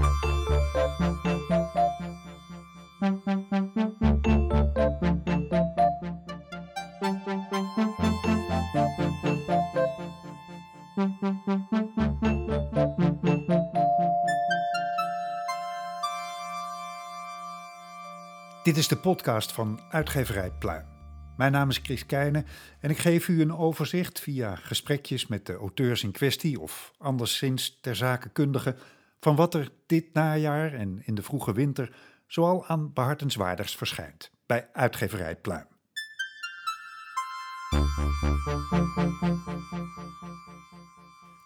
Dit is de podcast van Uitgeverij Pluim. Mijn naam is Chris Keijnen en ik geef u een overzicht via gesprekjes met de auteurs in kwestie of anderszins ter zake kundigen van wat er dit najaar en in de vroege winter zoal aan behartenswaardigs verschijnt bij Uitgeverij Pluim.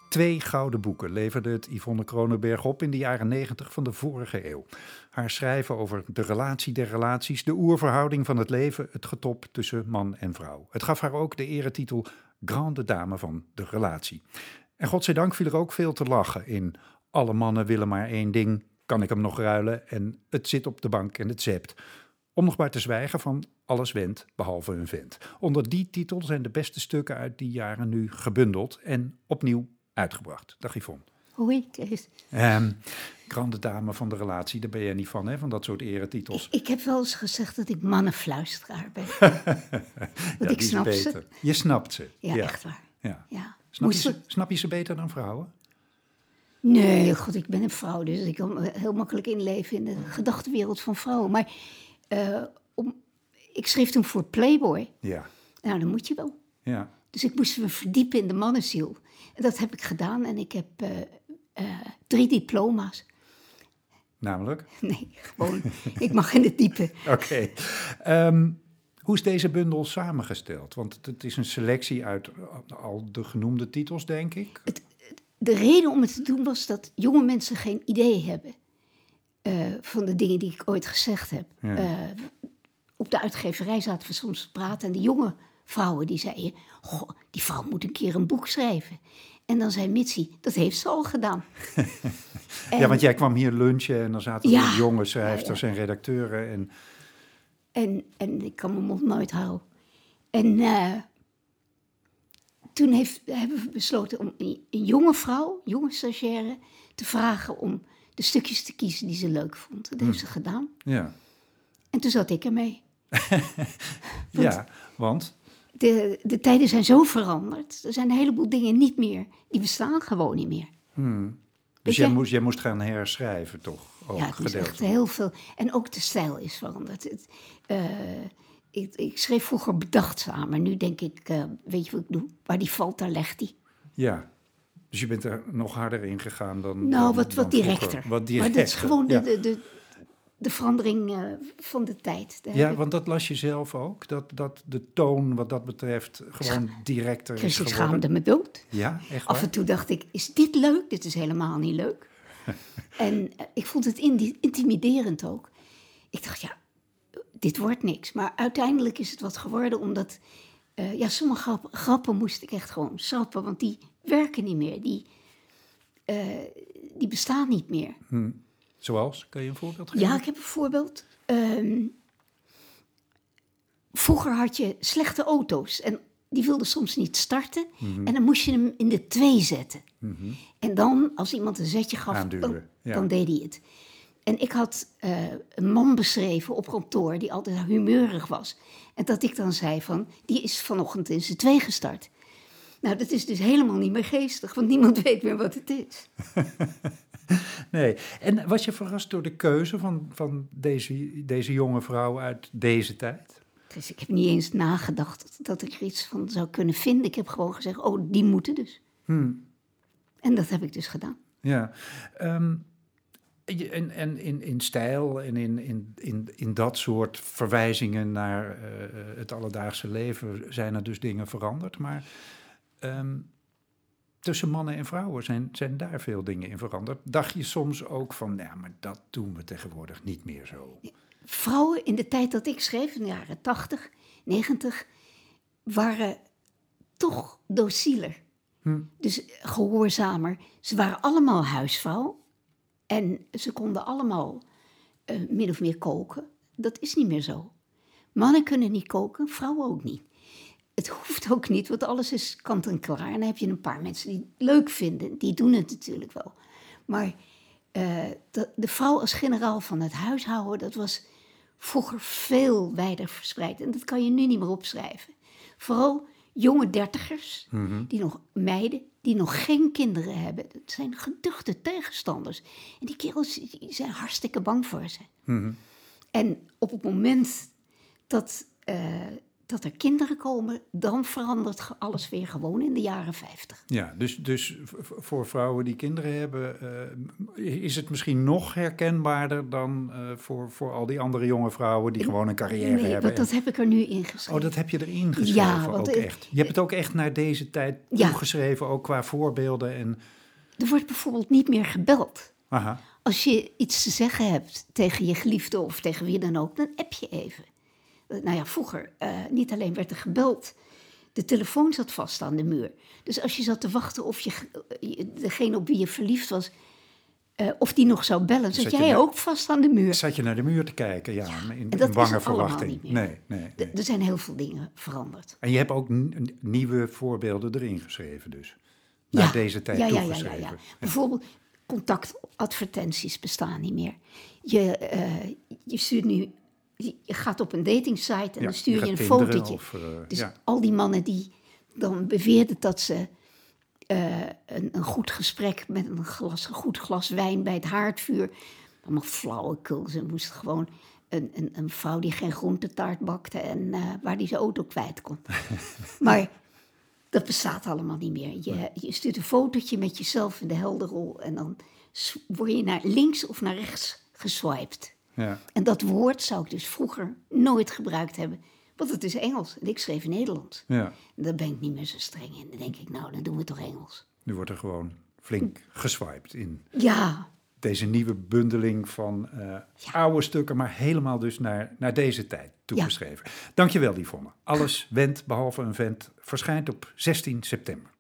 Twee gouden boeken leverde het Yvonne Kronenberg op in de jaren 90 van de vorige eeuw. Haar schrijven over de relatie der relaties, de oerverhouding van het leven, het getop tussen man en vrouw. Het gaf haar ook de eretitel Grande Dame van de Relatie. En godzijdank viel er ook veel te lachen in Alle mannen willen maar één ding, kan ik hem nog ruilen en Het zit op de bank en het zept. Om nog maar te zwijgen van Alles went, behalve een vent. Onder die titel zijn de beste stukken uit die jaren nu gebundeld en opnieuw uitgebracht. Dag Yvonne. Hoi, Kees. Grande Dame van de Relatie, daar ben jij niet van, hè? Van dat soort eretitels. Ik heb wel eens gezegd dat ik mannenfluisteraar ben. Want ik snap ze. Je snapt ze. Ja, echt waar. Ja. Ja. Snap je ze beter dan vrouwen? Nee, god, ik ben een vrouw, dus ik kan heel makkelijk inleven in de gedachtenwereld van vrouwen. Maar ik schreef toen voor Playboy. Ja. Nou, dan moet je wel. Ja. Dus ik moest me verdiepen in de mannenziel. En dat heb ik gedaan en ik heb 3 diploma's. Namelijk? Nee, gewoon. Ik mag in het diepe. Oké. Hoe is deze bundel samengesteld? Want het is een selectie uit al de genoemde titels, denk ik. De reden om het te doen was dat jonge mensen geen idee hebben van de dingen die ik ooit gezegd heb. Ja. Op de uitgeverij zaten we soms te praten en de jongen... Vrouwen die zeiden, goh, die vrouw moet een keer een boek schrijven. En dan zei Mitsi, dat heeft ze al gedaan. Ja, want jij kwam hier lunchen en dan zaten er jonge schrijfsters en redacteuren. En ik kan mijn mond nooit houden. En toen hebben we besloten om een jonge vrouw, jonge stagiaire, te vragen om de stukjes te kiezen die ze leuk vond. Dat heeft ze gedaan. Ja. En toen zat ik ermee. Want? De tijden zijn zo veranderd. Er zijn een heleboel dingen niet meer. Die bestaan gewoon niet meer. Dus jij moest gaan herschrijven, toch? Ook ja, het is echt heel veel. En ook de stijl is veranderd. Ik schreef vroeger bedachtzamer. Nu denk ik, weet je wat ik doe? Waar die valt, daar legt die. Ja, dus je bent er nog harder in gegaan dan... Nou, wat directer. Maar dat is gewoon de verandering van de tijd. Ja, want dat las je zelf ook. Dat de toon wat dat betreft gewoon directer is geworden. Ik schaamde me dood. Ja, echt waar? Af en toe dacht ik, is dit leuk? Dit is helemaal niet leuk. En ik vond het intimiderend ook. Ik dacht, ja, dit wordt niks. Maar uiteindelijk is het wat geworden omdat... sommige grappen moest ik echt gewoon schrappen. Want die werken niet meer. Die bestaan niet meer. Zoals? Kan je een voorbeeld geven? Ja, ik heb een voorbeeld. Vroeger had je slechte auto's en die wilden soms niet starten. Mm-hmm. En dan moest je hem in de 2 zetten. Mm-hmm. En dan, als iemand een zetje gaf, dan deed hij het. En ik had een man beschreven op kantoor die altijd humeurig was. En dat ik dan zei van, die is vanochtend in zijn 2 gestart. Nou, dat is dus helemaal niet meer geestig, want niemand weet meer wat het is. Nee. En was je verrast door de keuze van deze jonge vrouw uit deze tijd? Dus ik heb niet eens nagedacht dat ik er iets van zou kunnen vinden. Ik heb gewoon gezegd, oh, die moeten dus. En dat heb ik dus gedaan. Ja. En in stijl en in dat soort verwijzingen naar het alledaagse leven zijn er dus dingen veranderd. Maar... tussen mannen en vrouwen zijn daar veel dingen in veranderd. Dacht je soms ook van, nou, maar dat doen we tegenwoordig niet meer zo. Vrouwen in de tijd dat ik schreef, in de jaren 80, 90... waren toch docieler. Dus gehoorzamer. Ze waren allemaal huisvrouw. En ze konden allemaal min of meer koken. Dat is niet meer zo. Mannen kunnen niet koken, vrouwen ook niet. Het hoeft ook niet, want alles is kant en klaar. En dan heb je een paar mensen die het leuk vinden. Die doen het natuurlijk wel. Maar de vrouw als generaal van het huishouden, dat was vroeger veel wijder verspreid. En dat kan je nu niet meer opschrijven. Vooral jonge dertigers, mm-hmm. die nog meiden, die nog geen kinderen hebben. Dat zijn geduchte tegenstanders. En die kerels die zijn hartstikke bang voor ze. Mm-hmm. En op het moment dat er kinderen komen, dan verandert alles weer gewoon in de jaren 50. Ja, dus voor vrouwen die kinderen hebben, is het misschien nog herkenbaarder dan voor al die andere jonge vrouwen die gewoon een carrière hebben. Nee, dat heb ik er nu ingeschreven. Oh, dat heb je erin geschreven, ja, ook echt. Je hebt het ook echt naar deze tijd toegeschreven, ook qua voorbeelden. En er wordt bijvoorbeeld niet meer gebeld. Aha. Als je iets te zeggen hebt tegen je geliefde of tegen wie dan ook, dan app je even. Nou ja, vroeger niet alleen werd er gebeld, de telefoon zat vast aan de muur. Dus als je zat te wachten of degene op wie je verliefd was, of die nog zou bellen, zat jij ook vast aan de muur. Zat je naar de muur te kijken, in bange verwachting. Nee. Er zijn heel veel dingen veranderd. En je hebt ook nieuwe voorbeelden erin geschreven dus? Naar deze tijd toegeschreven. Ja. Bijvoorbeeld, contactadvertenties bestaan niet meer. Je stuurt nu... Je gaat op een datingsite en dan stuur je een fotootje. Al die mannen die dan beweerden dat ze een goed gesprek met een goed glas wijn bij het haardvuur. Allemaal flauwekul. Ze moest gewoon een vrouw die geen groentetaart bakte en waar die zijn auto kwijt kon. Maar dat bestaat allemaal niet meer. Je stuurt een fotootje met jezelf in de helderrol en dan word je naar links of naar rechts geswiped. Ja. En dat woord zou ik dus vroeger nooit gebruikt hebben. Want het is Engels. En ik schreef Nederlands. Ja. En daar ben ik niet meer zo streng in. Dan denk ik, dan doen we toch Engels. Nu wordt er gewoon flink geswiped in. Ja. Deze nieuwe bundeling van oude stukken, maar helemaal dus naar deze tijd toegeschreven. Ja. Dankjewel, Yvonne. Alles wendt behalve een vent verschijnt op 16 september.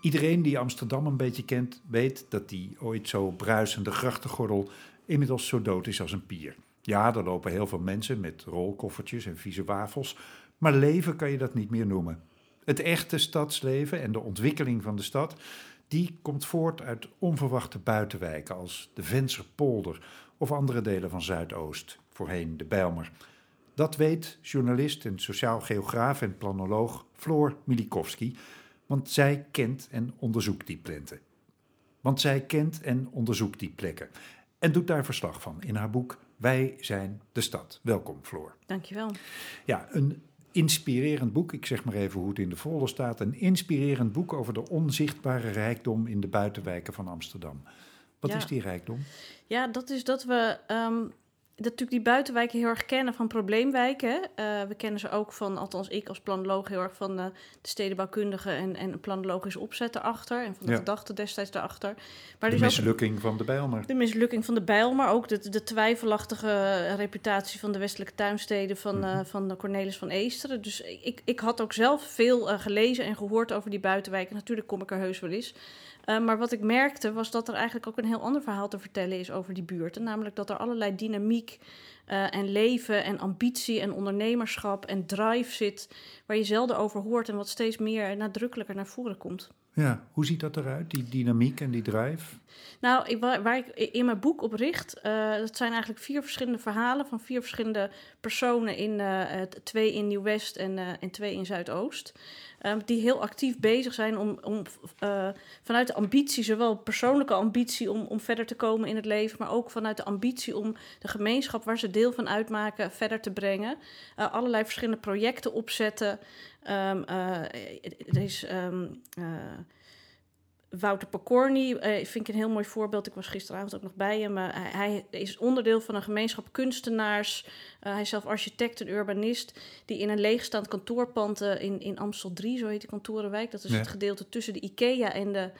Iedereen die Amsterdam een beetje kent, weet dat die ooit zo bruisende grachtengordel inmiddels zo dood is als een pier. Ja, er lopen heel veel mensen met rolkoffertjes en vieze wafels, maar leven kan je dat niet meer noemen. Het echte stadsleven en de ontwikkeling van de stad, die komt voort uit onverwachte buitenwijken als de Venserpolder of andere delen van Zuidoost, voorheen de Bijlmer. Dat weet journalist en sociaal geograaf en planoloog Floor Milikowski, want zij kent en onderzoekt die planten. En doet daar verslag van in haar boek Wij zijn de stad. Welkom, Floor. Dankjewel. Ja, een inspirerend boek. Ik zeg maar even hoe het in de folder staat. Een inspirerend boek over de onzichtbare rijkdom in de buitenwijken van Amsterdam. Wat is die rijkdom? Ja, dat is dat we... dat natuurlijk die buitenwijken heel erg kennen van probleemwijken. We kennen ze ook van, althans ik als planoloog, heel erg van de stedenbouwkundige en planologisch opzet erachter. En van de gedachten destijds erachter. Maar de mislukking van de Bijlmer. Ook de twijfelachtige reputatie van de westelijke tuinsteden van Cornelis van Eesteren. Dus ik had ook zelf veel gelezen en gehoord over die buitenwijken. Natuurlijk kom ik er heus wel eens. Maar wat ik merkte was dat er eigenlijk ook een heel ander verhaal te vertellen is over die buurten. Namelijk dat er allerlei dynamiek en leven en ambitie en ondernemerschap en drive zit, waar je zelden over hoort en wat steeds meer nadrukkelijker naar voren komt. Ja, hoe ziet dat eruit, die dynamiek en die drive? Nou, waar ik in mijn boek op richt, dat zijn eigenlijk 4 verschillende verhalen van 4 verschillende personen, 2 in Nieuw-West en 2 in Zuidoost. Die heel actief bezig zijn om vanuit de ambitie, zowel persoonlijke ambitie om verder te komen in het leven, maar ook vanuit de ambitie om de gemeenschap waar ze deel van uitmaken verder te brengen. Allerlei verschillende projecten opzetten. Wouter Pakorni vind ik een heel mooi voorbeeld. Ik was gisteravond ook nog bij hem. Hij is onderdeel van een gemeenschap kunstenaars. Hij is zelf architect en urbanist, die in een leegstaand kantoorpand in Amstel 3, zo heet de kantorenwijk. Dat is het gedeelte tussen de IKEA en de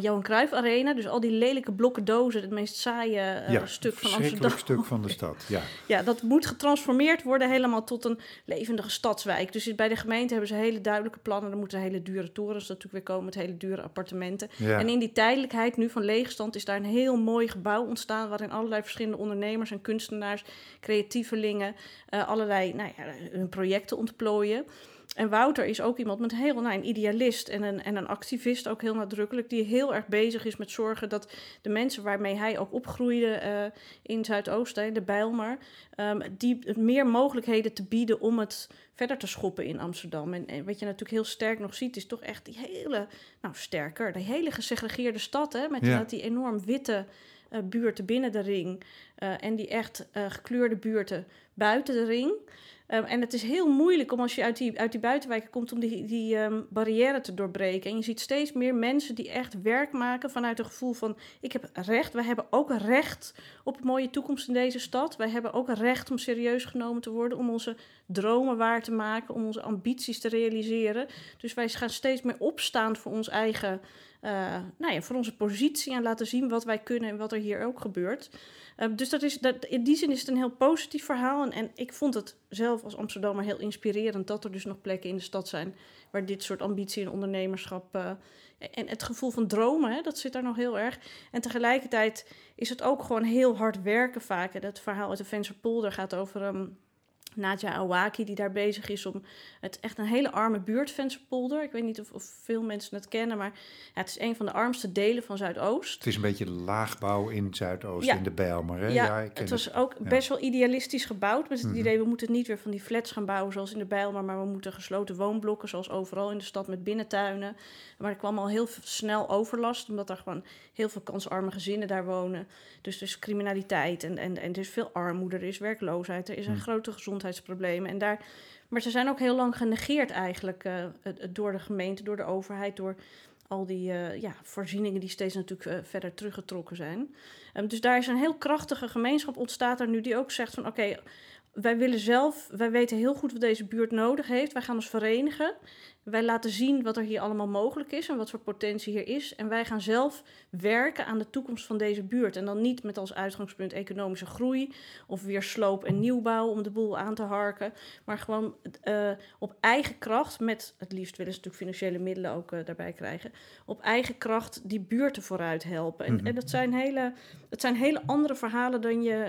Johan Cruijff Arena. Dus al die lelijke blokken dozen, het meest saaie stuk van Amsterdam. Ja, stuk van de stad, ja. Ja, dat moet getransformeerd worden helemaal tot een levendige stadswijk. Dus bij de gemeente hebben ze hele duidelijke plannen. Er moeten hele dure torens natuurlijk weer komen met hele dure appartementen. Ja. En in die tijdelijkheid nu van leegstand is daar een heel mooi gebouw ontstaan, waarin allerlei verschillende ondernemers en kunstenaars, creatievelingen, allerlei hun projecten ontplooien. En Wouter is ook iemand met heel een idealist en een activist, ook heel nadrukkelijk, die heel erg bezig is met zorgen dat de mensen waarmee hij ook opgroeide in Zuidoost, de Bijlmer, die meer mogelijkheden te bieden om het verder te schoppen in Amsterdam. En wat je natuurlijk heel sterk nog ziet, is toch echt die hele, hele gesegregeerde stad, met die enorm witte buurten binnen de ring en die echt gekleurde buurten buiten de ring. En het is heel moeilijk om als je uit die buitenwijken komt om die barrière te doorbreken. En je ziet steeds meer mensen die echt werk maken vanuit het gevoel van ik heb recht. Wij hebben ook recht op een mooie toekomst in deze stad. Wij hebben ook recht om serieus genomen te worden, om onze dromen waar te maken, om onze ambities te realiseren. Dus wij gaan steeds meer opstaan voor ons eigen, voor onze positie en laten zien wat wij kunnen en wat er hier ook gebeurt. Dus in die zin is het een heel positief verhaal. En ik vond het zelf als Amsterdammer heel inspirerend dat er dus nog plekken in de stad zijn waar dit soort ambitie en ondernemerschap en het gevoel van dromen, dat zit daar nog heel erg. En tegelijkertijd is het ook gewoon heel hard werken vaak. En dat verhaal uit de Venserpolder gaat over Nadia Awaki, die daar bezig is om... Het echt een hele arme buurt, Venserpolder. Ik weet niet of veel mensen het kennen, maar het is een van de armste delen van Zuidoost. Het is een beetje laagbouw in Zuidoost, in de Bijlmer. Hè? Ja, het was ook best wel idealistisch gebouwd. Met het idee, we moeten niet weer van die flats gaan bouwen zoals in de Bijlmer, maar we moeten gesloten woonblokken, zoals overal in de stad, met binnentuinen. Maar er kwam al heel snel overlast, omdat er gewoon heel veel kansarme gezinnen daar wonen. Dus er is criminaliteit en er is veel armoede, er is werkloosheid, er is een grote gezondheid. En daar, maar ze zijn ook heel lang genegeerd eigenlijk door de gemeente, door de overheid, door al die voorzieningen die steeds natuurlijk verder teruggetrokken zijn. Dus daar is een heel krachtige gemeenschap ontstaat er nu die ook zegt van oké, wij willen zelf, wij weten heel goed wat deze buurt nodig heeft. Wij gaan ons verenigen. Wij laten zien wat er hier allemaal mogelijk is en wat voor potentie hier is. En wij gaan zelf werken aan de toekomst van deze buurt. En dan niet met als uitgangspunt economische groei of weer sloop en nieuwbouw om de boel aan te harken. Maar gewoon op eigen kracht, met het liefst willen ze natuurlijk financiële middelen ook daarbij krijgen. Op eigen kracht die buurten vooruit helpen. En dat zijn hele andere verhalen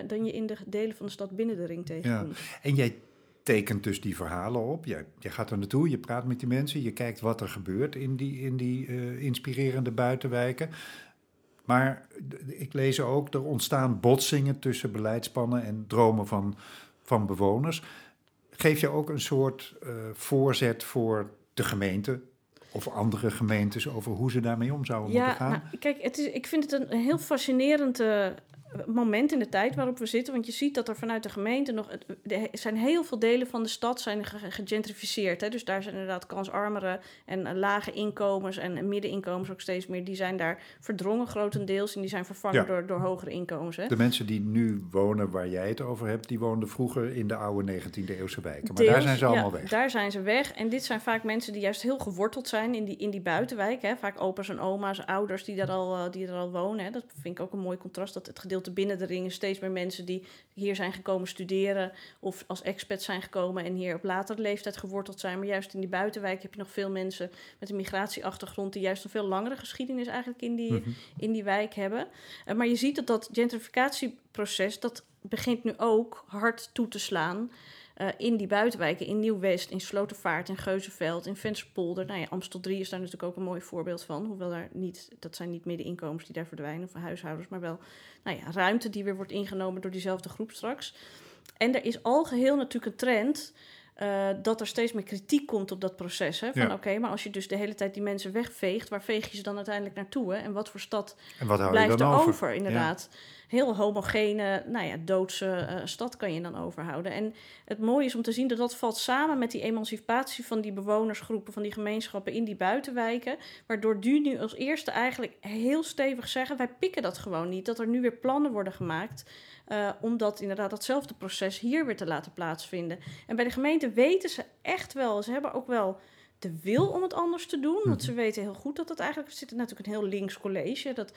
dan je in de delen van de stad binnen de ring tegenkomt. Ja. En jij tekent dus die verhalen op. Je gaat er naartoe, je praat met die mensen, je kijkt wat er gebeurt in die inspirerende buitenwijken. Maar ik lees ook, er ontstaan botsingen tussen beleidspannen en dromen van bewoners. Geef je ook een soort voorzet voor de gemeente of andere gemeentes over hoe ze daarmee om zouden moeten gaan? Nou, kijk, ik vind het een heel fascinerend moment in de tijd waarop we zitten, want je ziet dat er vanuit de gemeente nog, er zijn heel veel delen van de stad zijn gegentrificeerd. Dus daar zijn inderdaad kansarmere en lage inkomens en middeninkomens ook steeds meer, die zijn daar verdrongen grotendeels en die zijn vervangen door hogere inkomens. Hè. De mensen die nu wonen waar jij het over hebt, die woonden vroeger in de oude 19e eeuwse wijken, maar deels, daar zijn ze allemaal weg. Daar zijn ze weg en dit zijn vaak mensen die juist heel geworteld zijn in die buitenwijk. Hè. Vaak opa's en oma's, ouders die daar al wonen. Hè. Dat vind ik ook een mooi contrast, dat het gedeelte binnen de ringen steeds meer mensen die hier zijn gekomen studeren of als expats zijn gekomen en hier op latere leeftijd geworteld zijn. Maar juist in die buitenwijk heb je nog veel mensen met een migratieachtergrond die juist een veel langere geschiedenis eigenlijk in die wijk hebben. Maar je ziet dat gentrificatieproces, dat begint nu ook hard toe te slaan in die buitenwijken, in Nieuw-West, in Slotervaart, in Geuzenveld, in Venserpolder. Amstel 3 is daar natuurlijk ook een mooi voorbeeld van. Hoewel dat zijn niet middeninkomens die daar verdwijnen, van huishoudens, maar wel ruimte die weer wordt ingenomen door diezelfde groep straks. En er is algeheel natuurlijk een trend dat er steeds meer kritiek komt op dat proces. Hè? Van oké, maar als je dus de hele tijd die mensen wegveegt, waar veeg je ze dan uiteindelijk naartoe? Hè? En wat voor stad blijft er over? Inderdaad. Ja. Heel homogene, doodse stad kan je dan overhouden. En het mooie is om te zien dat valt samen met die emancipatie van die bewonersgroepen, van die gemeenschappen in die buitenwijken, waardoor die nu als eerste eigenlijk heel stevig zeggen, wij pikken dat gewoon niet, dat er nu weer plannen worden gemaakt om dat inderdaad datzelfde proces hier weer te laten plaatsvinden. En bij de gemeente weten ze echt wel, ze hebben ook wel de wil om het anders te doen, want ze weten heel goed dat eigenlijk, er zit natuurlijk een heel links college, dat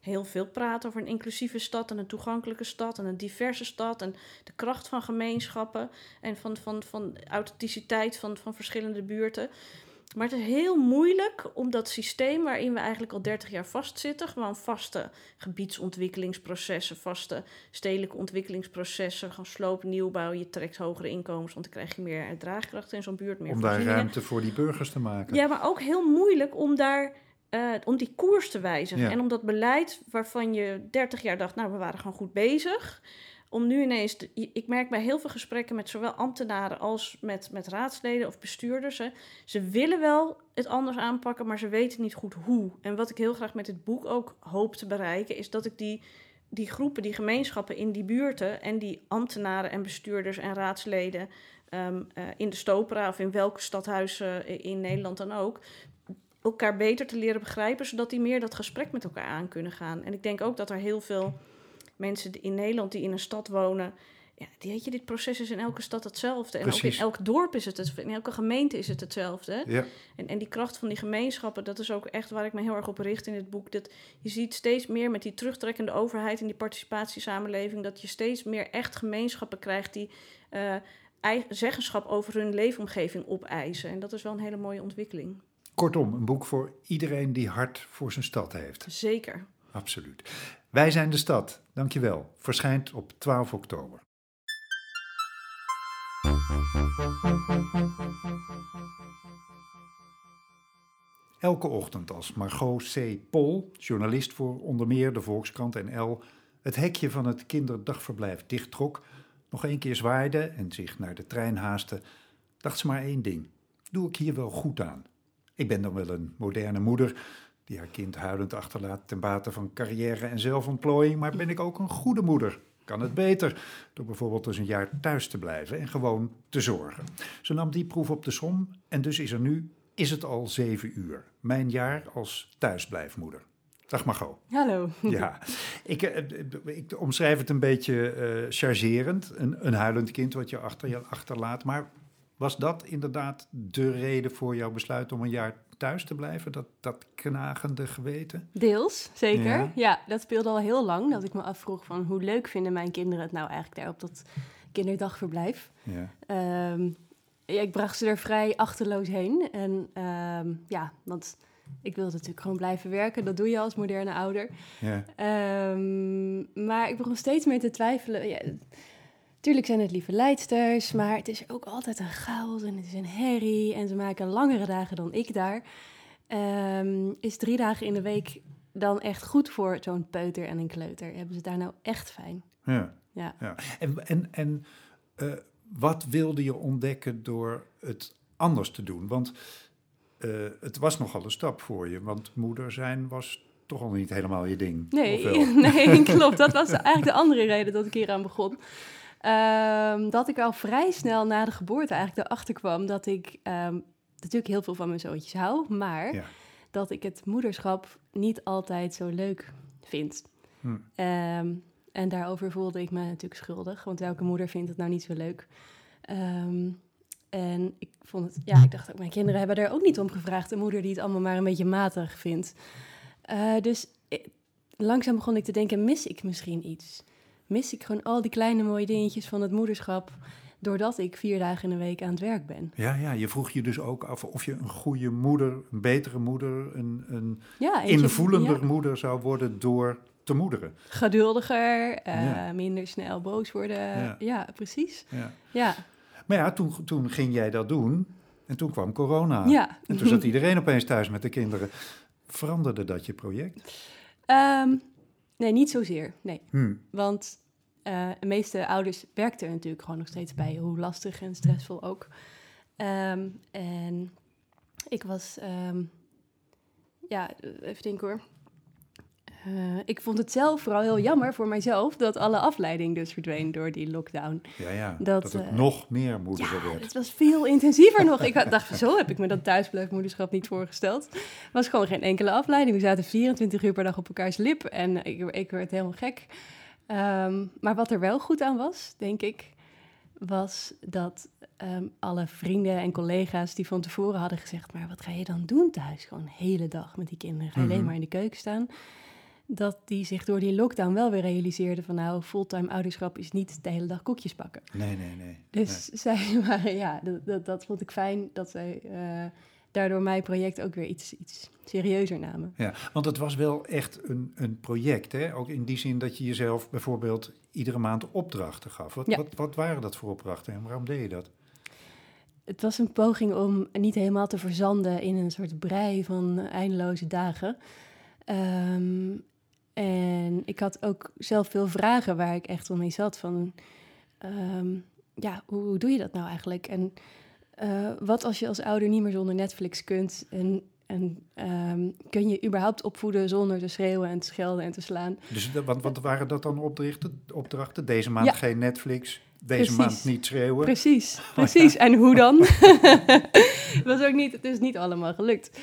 heel veel praten over een inclusieve stad en een toegankelijke stad en een diverse stad en de kracht van gemeenschappen en van authenticiteit van verschillende buurten. Maar het is heel moeilijk om dat systeem waarin we eigenlijk al 30 jaar vastzitten, gewoon vaste gebiedsontwikkelingsprocessen, vaste stedelijke ontwikkelingsprocessen, gewoon sloop, nieuwbouw, je trekt hogere inkomens, want dan krijg je meer draagkracht in zo'n buurt. Meer om daar ruimte voor die burgers te maken. Ja, maar ook heel moeilijk om daar... om die koers te wijzigen. Ja. En om dat beleid waarvan je 30 jaar dacht... nou, we waren gewoon goed bezig. Om nu ineens... Ik merk bij heel veel gesprekken met zowel ambtenaren... als met raadsleden of bestuurders... Hè, ze willen wel het anders aanpakken... maar ze weten niet goed hoe. En wat ik heel graag met dit boek ook hoop te bereiken... is dat ik die groepen, die gemeenschappen in die buurten... en die ambtenaren en bestuurders en raadsleden... in de Stopera of in welk stadhuis in Nederland dan ook... elkaar beter te leren begrijpen... zodat die meer dat gesprek met elkaar aan kunnen gaan. En ik denk ook dat er heel veel mensen in Nederland... die in een stad wonen... Ja, dit proces is in elke stad hetzelfde. En Precies. Ook in elk dorp is het hetzelfde. In elke gemeente is het hetzelfde. Ja. En die kracht van die gemeenschappen... dat is ook echt waar ik me heel erg op richt in dit boek. Dat je ziet steeds meer met die terugtrekkende overheid... en die participatiesamenleving... dat je steeds meer echt gemeenschappen krijgt... die zeggenschap over hun leefomgeving opeisen. En dat is wel een hele mooie ontwikkeling. Kortom, een boek voor iedereen die hart voor zijn stad heeft. Zeker. Absoluut. Wij zijn de stad. Dankjewel. Verschijnt op 12 oktober. Elke ochtend als Margot C. Pol, journalist voor onder meer de Volkskrant en Elle... het hekje van het kinderdagverblijf dichttrok... nog één keer zwaaide en zich naar de trein haaste... dacht ze maar één ding. Doe ik hier wel goed aan? Ik ben dan wel een moderne moeder die haar kind huilend achterlaat ten bate van carrière en zelfontplooiing, maar ben ik ook een goede moeder? Kan het beter door bijvoorbeeld eens een jaar thuis te blijven en gewoon te zorgen. Ze nam die proef op de som en dus is er nu, is het al 7 uur. Mijn jaar als thuisblijfmoeder. Dag Margot. Hallo. Ja, ik omschrijf het een beetje chargerend, een huilend kind wat je achter je achterlaat, maar... Was dat inderdaad de reden voor jouw besluit om een jaar thuis te blijven? Dat knagende geweten? Deels, zeker. Ja, dat speelde al heel lang. Dat ik me afvroeg van hoe leuk vinden mijn kinderen het nou eigenlijk daar op dat kinderdagverblijf. Ja. Ik bracht ze er vrij achterloos heen. En want ik wilde natuurlijk gewoon blijven werken. Dat doe je als moderne ouder. Ja. Maar ik begon steeds meer te twijfelen... Ja, tuurlijk zijn het lieve leidsters, maar het is ook altijd een chaos en het is een herrie. En ze maken langere dagen dan ik daar. Is 3 dagen in de week dan echt goed voor zo'n peuter en een kleuter? Hebben ze daar nou echt fijn? Ja. En wat wilde je ontdekken door het anders te doen? Want het was nogal een stap voor je, want moeder zijn was... toch al niet helemaal je ding. Nee, klopt. Dat was eigenlijk de andere reden dat ik hieraan begon. Dat ik al vrij snel na de geboorte eigenlijk erachter kwam... dat ik natuurlijk heel veel van mijn zoontjes hou... maar dat ik het moederschap niet altijd zo leuk vind. En daarover voelde ik me natuurlijk schuldig... want welke moeder vindt het nou niet zo leuk... En ik vond het, ik dacht ook, mijn kinderen hebben er ook niet om gevraagd... een moeder die het allemaal maar een beetje matig vindt... Dus langzaam begon ik te denken, mis ik misschien iets? Mis ik gewoon al die kleine mooie dingetjes van het moederschap... doordat ik 4 dagen in de week aan het werk ben? Ja, je vroeg je dus ook af of je een goede moeder, een betere moeder... een invoelender moeder zou worden door te moederen. Geduldiger, minder snel boos worden. Ja, precies. Ja. Maar ja, toen ging jij dat doen en toen kwam corona. Ja. En toen zat iedereen opeens thuis met de kinderen... Veranderde dat je project? Nee, niet zozeer. Nee. Want de meeste ouders werkten er natuurlijk gewoon nog steeds bij, hoe lastig en stressvol ook. En ik was, even denken hoor. Ik vond het zelf vooral heel jammer voor mijzelf... dat alle afleiding dus verdween door die lockdown. Ja, dat het nog meer moederschap werd. Het was veel intensiever nog. Ik dacht, zo heb ik me dat thuisblijfmoederschap niet voorgesteld. Er was gewoon geen enkele afleiding. We zaten 24 uur per dag op elkaars lip en ik werd helemaal gek. Maar wat er wel goed aan was, denk ik... was dat alle vrienden en collega's die van tevoren hadden gezegd... maar wat ga je dan doen thuis? Gewoon de hele dag met die kinderen. Ga je alleen maar in de keuken staan... dat die zich door die lockdown wel weer realiseerden van... nou, fulltime ouderschap is niet de hele dag koekjes bakken. Nee. Dus zij waren, dat vond ik fijn dat zij daardoor mijn project ook weer iets serieuzer namen. Ja, want het was wel echt een project, hè? Ook in die zin dat je jezelf bijvoorbeeld iedere maand opdrachten gaf. Wat waren dat voor opdrachten en waarom deed je dat? Het was een poging om niet helemaal te verzanden in een soort brei van eindeloze dagen. En ik had ook zelf veel vragen waar ik echt mee zat. Van, hoe doe je dat nou eigenlijk? En wat als je als ouder niet meer zonder Netflix kunt? En kun je überhaupt opvoeden zonder te schreeuwen en te schelden en te slaan? Dus wat waren dat dan opdrachten? Deze maand geen Netflix, deze maand niet schreeuwen? Precies. En hoe dan? Het is niet allemaal gelukt.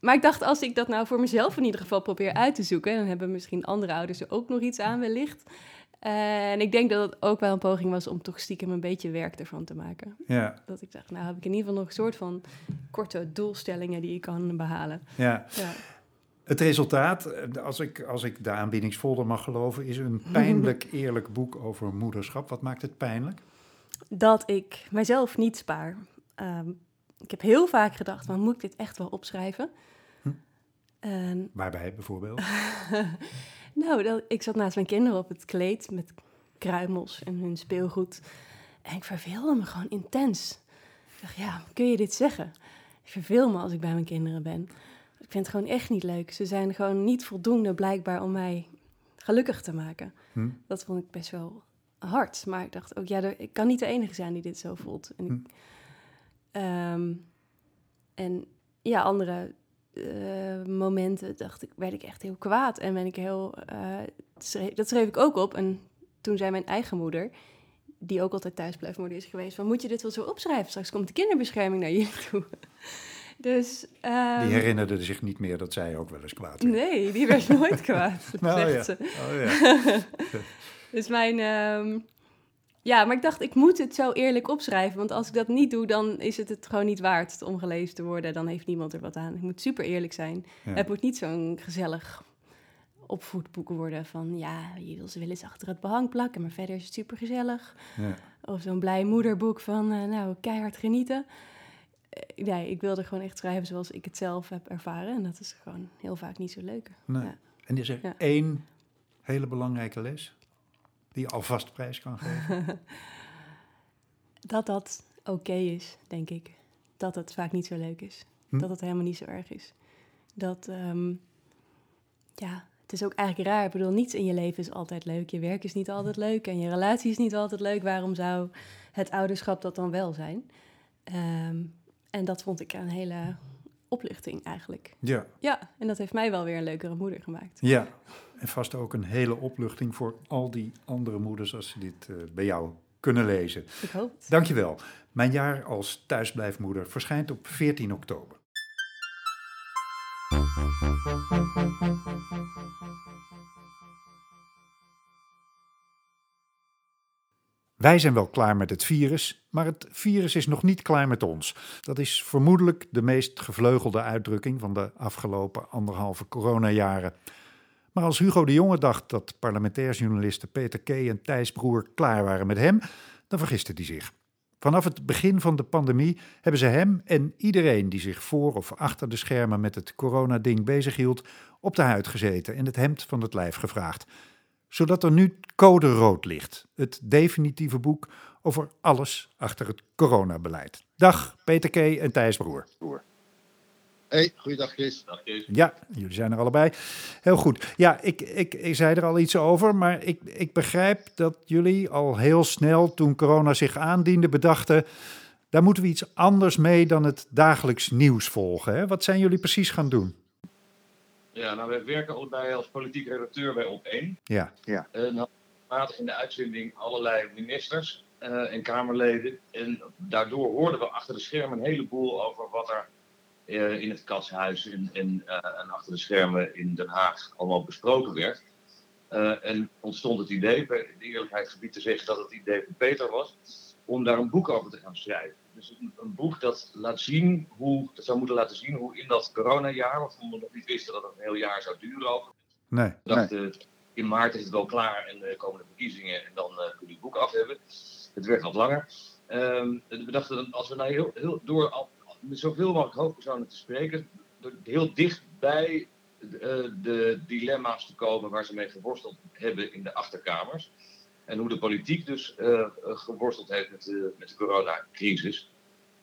Maar ik dacht, als ik dat nou voor mezelf in ieder geval probeer uit te zoeken, dan hebben misschien andere ouders er ook nog iets aan wellicht. En ik denk dat het ook wel een poging was om toch stiekem een beetje werk ervan te maken. Ja. Dat ik dacht, nou heb ik in ieder geval nog een soort van korte doelstellingen die ik kan behalen. Ja. Ja. Het resultaat, als ik de aanbiedingsfolder mag geloven, is een pijnlijk eerlijk boek over moederschap. Wat maakt het pijnlijk? Dat ik mijzelf niet spaar. Ik heb heel vaak gedacht, maar moet ik dit echt wel opschrijven? Waarbij bijvoorbeeld? Ik zat naast mijn kinderen op het kleed met kruimels en hun speelgoed. En ik verveelde me gewoon intens. Ik dacht, kun je dit zeggen? Ik verveel me als ik bij mijn kinderen ben. Ik vind het gewoon echt niet leuk. Ze zijn gewoon niet voldoende blijkbaar om mij gelukkig te maken. Dat vond ik best wel hard. Maar ik dacht ook, ik kan niet de enige zijn die dit zo voelt. En andere momenten dacht ik, werd ik echt heel kwaad en ben ik heel... dat schreef ik ook op. En toen zei mijn eigen moeder, die ook altijd thuisblijfmoeder is geweest, van moet je dit wel zo opschrijven? Straks komt de kinderbescherming naar jullie toe. Dus, die herinnerde zich niet meer dat zij ook wel eens kwaad werd. Nee, die werd nooit kwaad. Dus mijn... maar ik dacht, ik moet het zo eerlijk opschrijven. Want als ik dat niet doe, dan is het gewoon niet waard om gelezen te worden. Dan heeft niemand er wat aan. Ik moet super eerlijk zijn. Ja. Het moet niet zo'n gezellig opvoedboek worden van... je wil ze wel eens achter het behang plakken, maar verder is het super gezellig. Ja. Of zo'n blij moederboek van, keihard genieten. Ik wilde gewoon echt schrijven zoals ik het zelf heb ervaren. En dat is gewoon heel vaak niet zo leuk. Nee. Ja. En is er één hele belangrijke les... die alvast prijs kan geven? dat oké is, denk ik. Dat het vaak niet zo leuk is. Dat het helemaal niet zo erg is. Dat, het is ook eigenlijk raar. Ik bedoel, niets in je leven is altijd leuk. Je werk is niet altijd leuk en je relatie is niet altijd leuk. Waarom zou het ouderschap dat dan wel zijn? En dat vond ik een hele opluchting eigenlijk. Ja. Ja, en dat heeft mij wel weer een leukere moeder gemaakt. Ja, en vast ook een hele opluchting voor al die andere moeders als ze dit bij jou kunnen lezen. Ik hoop het. Dankjewel. Mijn jaar als thuisblijfmoeder verschijnt op 14 oktober. Wij zijn wel klaar met het virus, maar het virus is nog niet klaar met ons. Dat is vermoedelijk de meest gevleugelde uitdrukking van de afgelopen anderhalve coronajaren. Maar als Hugo de Jonge dacht dat parlementair journalisten Peter K. en Thijs Broer klaar waren met hem, dan vergiste hij zich. Vanaf het begin van de pandemie hebben ze hem en iedereen die zich voor of achter de schermen met het coronading bezighield, op de huid gezeten en het hemd van het lijf gevraagd. Zodat er nu code rood ligt, het definitieve boek over alles achter het coronabeleid. Dag Peter K. en Thijs Broer. Hey, goeiedag Chris. Dag Chris. Ja, jullie zijn er allebei. Heel goed. Ja, ik zei er al iets over, maar ik begrijp dat jullie al heel snel, toen corona zich aandiende, bedachten, daar moeten we iets anders mee dan het dagelijks nieuws volgen. Hè? Wat zijn jullie precies gaan doen? Ja, nou, we werken allebei als politiek redacteur bij Op1. Ja. En hadden in de uitzending allerlei ministers en Kamerleden. En daardoor hoorden we achter de schermen een heleboel over wat er in het Katshuis en achter de schermen in Den Haag allemaal besproken werd. En ontstond het idee, bij de eerlijkheid gebied te zeggen dat het idee van Peter was, om daar een boek over te gaan schrijven. Dus een boek dat zou moeten laten zien hoe in dat coronajaar, waarvan we nog niet wisten dat het een heel jaar zou duren over. Nee. In maart is het wel klaar en de komende verkiezingen en dan kun je het boek af hebben. Het werd wat langer. We dachten, dat als we nou heel door met zoveel mogelijk hoofdpersonen te spreken, door heel dicht bij de dilemma's te komen waar ze mee geworsteld hebben in de achterkamers. En hoe de politiek dus geworsteld heeft met de coronacrisis.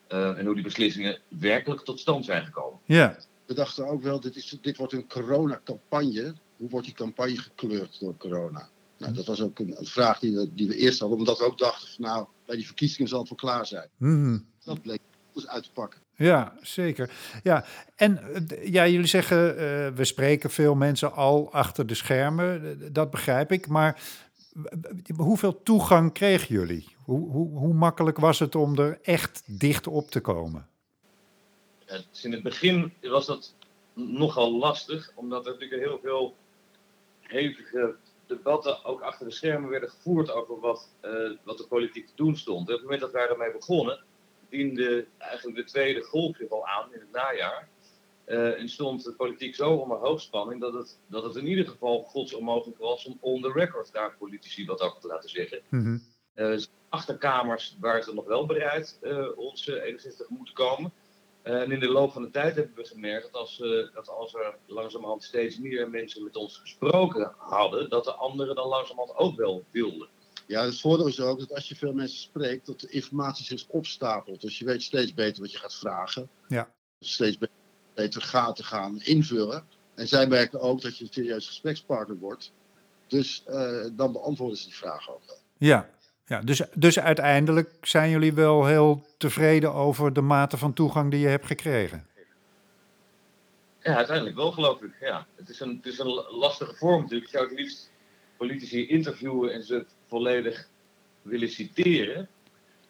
En hoe die beslissingen werkelijk tot stand zijn gekomen. Ja. We dachten ook wel, dit wordt een coronacampagne. Hoe wordt die campagne gekleurd door corona? Nou, dat was ook een vraag die we eerst hadden. Omdat we ook dachten, van, nou, bij die verkiezingen zal het wel klaar zijn. Mm-hmm. Dat bleek ons uit te pakken. Ja, zeker. Ja, en ja, jullie zeggen, we spreken veel mensen al achter de schermen. Dat begrijp ik, maar hoeveel toegang kregen jullie? Hoe makkelijk was het om er echt dicht op te komen? Ja, dus in het begin was dat nogal lastig, omdat er natuurlijk heel veel hevige debatten ook achter de schermen werden gevoerd over wat de politiek te doen stond. En op het moment dat wij daarmee begonnen, diende eigenlijk de tweede golf zich al aan in het najaar. En stond de politiek zo onder hoogspanning dat het in ieder geval gods onmogelijk was om on the record daar politici wat over te laten zeggen. Mm-hmm. Achterkamers waren ze nog wel bereid ons enigszins tegemoet te komen. En in de loop van de tijd hebben we gemerkt dat als er langzamerhand steeds meer mensen met ons gesproken hadden, dat de anderen dan langzamerhand ook wel wilden. Ja, het voordeel is ook dat als je veel mensen spreekt, dat de informatie zich opstapelt. Dus je weet steeds beter wat je gaat vragen. Ja. Steeds beter gaten gaan invullen. En zij merken ook dat je een serieus gesprekspartner wordt. Dus dan beantwoorden ze die vragen ook wel. Ja. Ja, dus uiteindelijk zijn jullie wel heel tevreden over de mate van toegang die je hebt gekregen? Ja, uiteindelijk wel, geloof ik. Ja. Het is een lastige vorm natuurlijk. Ik zou het liefst politici interviewen en ze volledig willen citeren.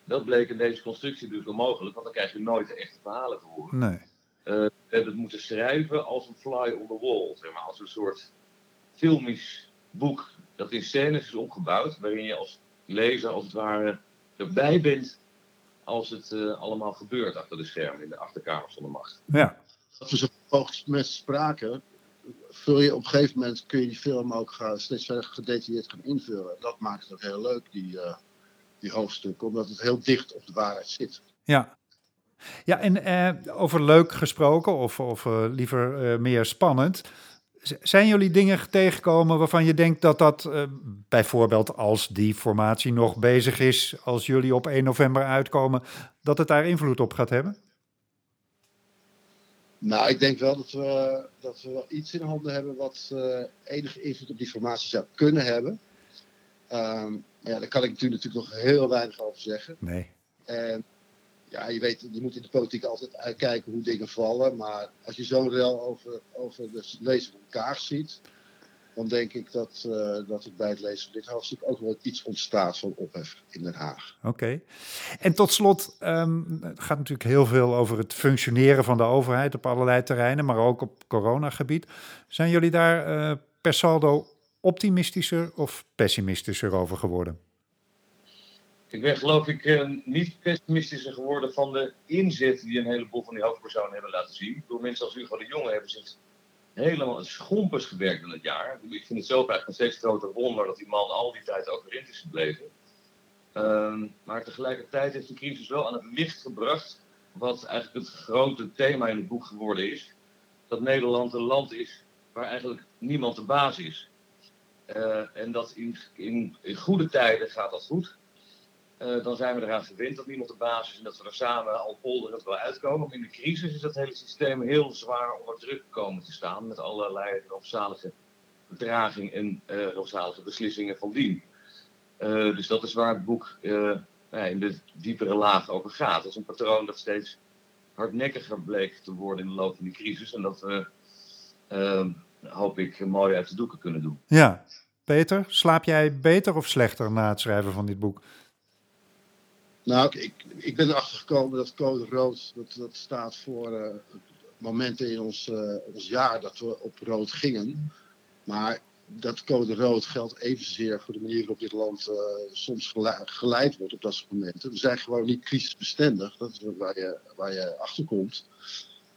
Dat bleek in deze constructie dus onmogelijk, want dan krijg je nooit de echte verhalen te horen. Nee. We hebben het moeten schrijven als een fly on the wall, zeg maar, als een soort filmisch boek dat in scènes is opgebouwd, waarin je als lezer als het ware erbij bent als het allemaal gebeurt achter de schermen in de achterkamers van de macht. Ja. Als we zo mogelijk met spraken, vul je op een gegeven moment kun je die film ook steeds verder gedetailleerd gaan invullen. Dat maakt het ook heel leuk, die hoofdstukken, omdat het heel dicht op de waarheid zit. Ja. Ja, en over leuk gesproken, of liever meer spannend. Zijn jullie dingen tegengekomen waarvan je denkt dat bijvoorbeeld als die formatie nog bezig is, als jullie op 1 november uitkomen, dat het daar invloed op gaat hebben? Nou, ik denk wel dat we wel iets in handen hebben wat enige invloed op die formatie zou kunnen hebben. Maar daar kan ik natuurlijk nog heel weinig over zeggen. Nee. En ja, je weet, je moet in de politiek altijd uitkijken hoe dingen vallen. Maar als je zo'n rel over de lezer van elkaar ziet, dan denk ik dat het bij het lezen van dit hoofdstuk ook wel iets ontstaat van ophef in Den Haag. Oké. Okay. En tot slot, het gaat natuurlijk heel veel over het functioneren van de overheid op allerlei terreinen, maar ook op coronagebied. Zijn jullie daar per saldo optimistischer of pessimistischer over geworden? Ik ben geloof ik niet pessimistischer geworden van de inzet die een heleboel van die hoofdpersonen hebben laten zien. Door mensen als Hugo de Jonge hebben zich helemaal schompers gewerkt in het jaar. Ik vind het zelf eigenlijk een steeds groter wonder dat die man al die tijd overeind is gebleven. Maar tegelijkertijd heeft de crisis wel aan het licht gebracht wat eigenlijk het grote thema in het boek geworden is. Dat Nederland een land is waar eigenlijk niemand de baas is. En dat in goede tijden gaat dat goed. Dan zijn we eraan gewend dat niemand de baas is en dat we er samen al polderend wel uitkomen. Maar in de crisis is dat hele systeem heel zwaar onder druk komen te staan. Met allerlei rampzalige gedraging en rampzalige beslissingen van dien. Dus dat is waar het boek in de diepere laag over gaat. Dat is een patroon dat steeds hardnekkiger bleek te worden in de loop van die crisis. En dat we, hoop ik, mooi uit de doeken kunnen doen. Ja, Peter, slaap jij beter of slechter na het schrijven van dit boek? Nou, ik ben erachter gekomen dat code rood, dat staat voor momenten in ons jaar dat we op rood gingen. Maar dat code rood geldt evenzeer voor de manier waarop dit land soms geleid wordt op dat soort momenten. We zijn gewoon niet crisisbestendig, dat is waar je achter komt.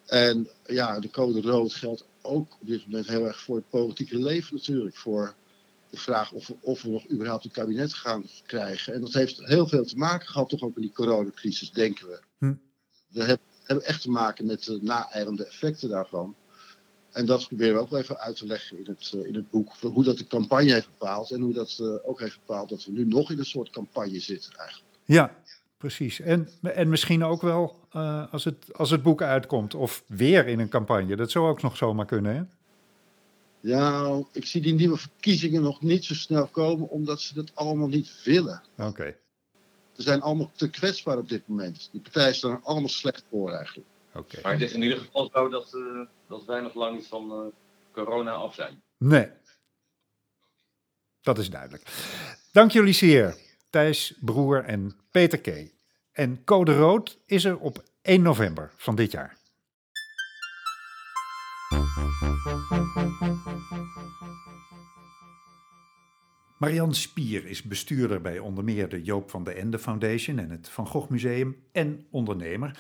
En ja, de code rood geldt ook op dit moment heel erg voor het politieke leven natuurlijk, voor de vraag of we nog überhaupt een kabinet gaan krijgen. En dat heeft heel veel te maken gehad, toch ook met die coronacrisis, denken we. We hebben echt te maken met de naijlende effecten daarvan. En dat proberen we ook wel even uit te leggen in het boek. Hoe dat de campagne heeft bepaald en hoe dat ook heeft bepaald dat we nu nog in een soort campagne zitten eigenlijk. Ja, precies. En misschien ook wel als het boek uitkomt of weer in een campagne. Dat zou ook nog zomaar kunnen, hè? Ja, ik zie die nieuwe verkiezingen nog niet zo snel komen, omdat ze dat allemaal niet willen. Oké. Ze zijn allemaal te kwetsbaar op dit moment. Die partijen staan er allemaal slecht voor eigenlijk. Oké. Maar het is in ieder geval zo dat wij nog lang niet van corona af zijn. Nee, dat is duidelijk. Dank jullie zeer, Thijs Broer en Peter K. En Code Rood is er op 1 november van dit jaar. Marianne Spier is bestuurder bij onder meer de Joop van de Ende Foundation en het Van Gogh Museum en ondernemer.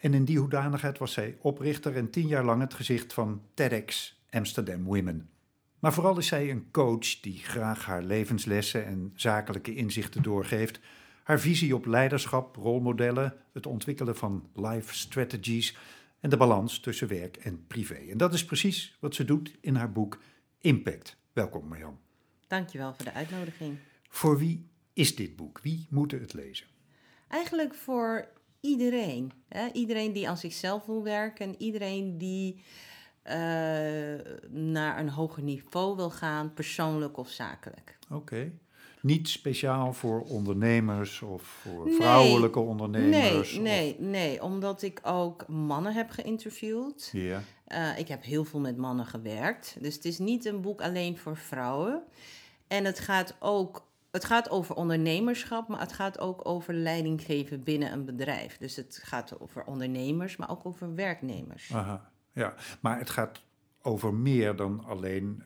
En in die hoedanigheid was zij oprichter en 10 jaar lang het gezicht van TEDx Amsterdam Women. Maar vooral is zij een coach die graag haar levenslessen en zakelijke inzichten doorgeeft. Haar visie op leiderschap, rolmodellen, het ontwikkelen van life strategies en de balans tussen werk en privé. En dat is precies wat ze doet in haar boek Impact. Welkom Marjan. Dankjewel voor de uitnodiging. Voor wie is dit boek? Wie moet het lezen? Eigenlijk voor iedereen. Hè? Iedereen die aan zichzelf wil werken. En iedereen die naar een hoger niveau wil gaan, persoonlijk of zakelijk. Oké. Niet speciaal voor ondernemers of voor vrouwelijke ondernemers? Nee. Omdat ik ook mannen heb geïnterviewd. Yeah. Ik heb heel veel met mannen gewerkt. Dus het is niet een boek alleen voor vrouwen. En het gaat over ondernemerschap, maar het gaat ook over leiding geven binnen een bedrijf. Dus het gaat over ondernemers, maar ook over werknemers. Aha, ja. Maar het gaat over meer dan alleen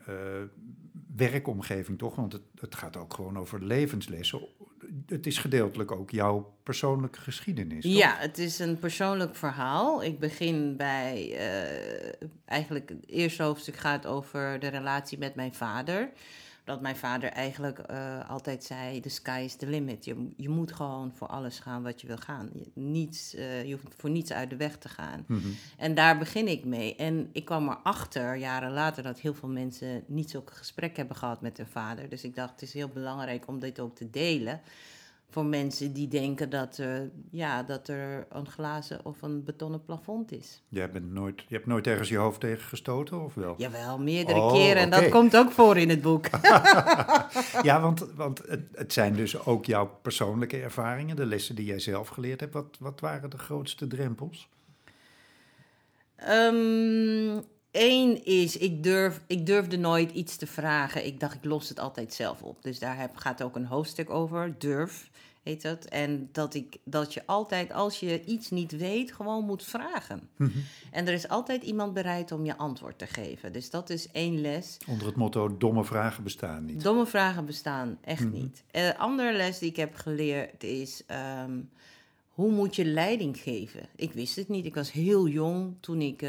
werkomgeving, toch? Want het gaat ook gewoon over levenslessen. Het is gedeeltelijk ook jouw persoonlijke geschiedenis, toch? Ja, het is een persoonlijk verhaal. Ik begin bij... eigenlijk het eerste hoofdstuk gaat over de relatie met mijn vader. Dat mijn vader eigenlijk altijd zei, the sky is the limit. Je moet gewoon voor alles gaan wat je wil gaan. Je hoeft voor niets uit de weg te gaan. Mm-hmm. En daar begin ik mee. En ik kwam erachter, jaren later, dat heel veel mensen niet zulke gesprekken hebben gehad met hun vader. Dus ik dacht, het is heel belangrijk om dit ook te delen. Voor mensen die denken dat er een glazen of een betonnen plafond is. Je hebt nooit ergens je hoofd tegen gestoten, of wel? Jawel, meerdere keren. En dat komt ook voor in het boek. Ja, want het zijn dus ook jouw persoonlijke ervaringen, de lessen die jij zelf geleerd hebt. Wat waren de grootste drempels? Eén is, ik durfde nooit iets te vragen. Ik dacht, ik los het altijd zelf op. Dus daar gaat ook een hoofdstuk over. Durf, heet dat. En dat je altijd, als je iets niet weet, gewoon moet vragen. Mm-hmm. En er is altijd iemand bereid om je antwoord te geven. Dus dat is één les. Onder het motto, domme vragen bestaan niet. Domme vragen bestaan echt niet. Andere les die ik heb geleerd is... hoe moet je leiding geven? Ik wist het niet. Ik was heel jong toen ik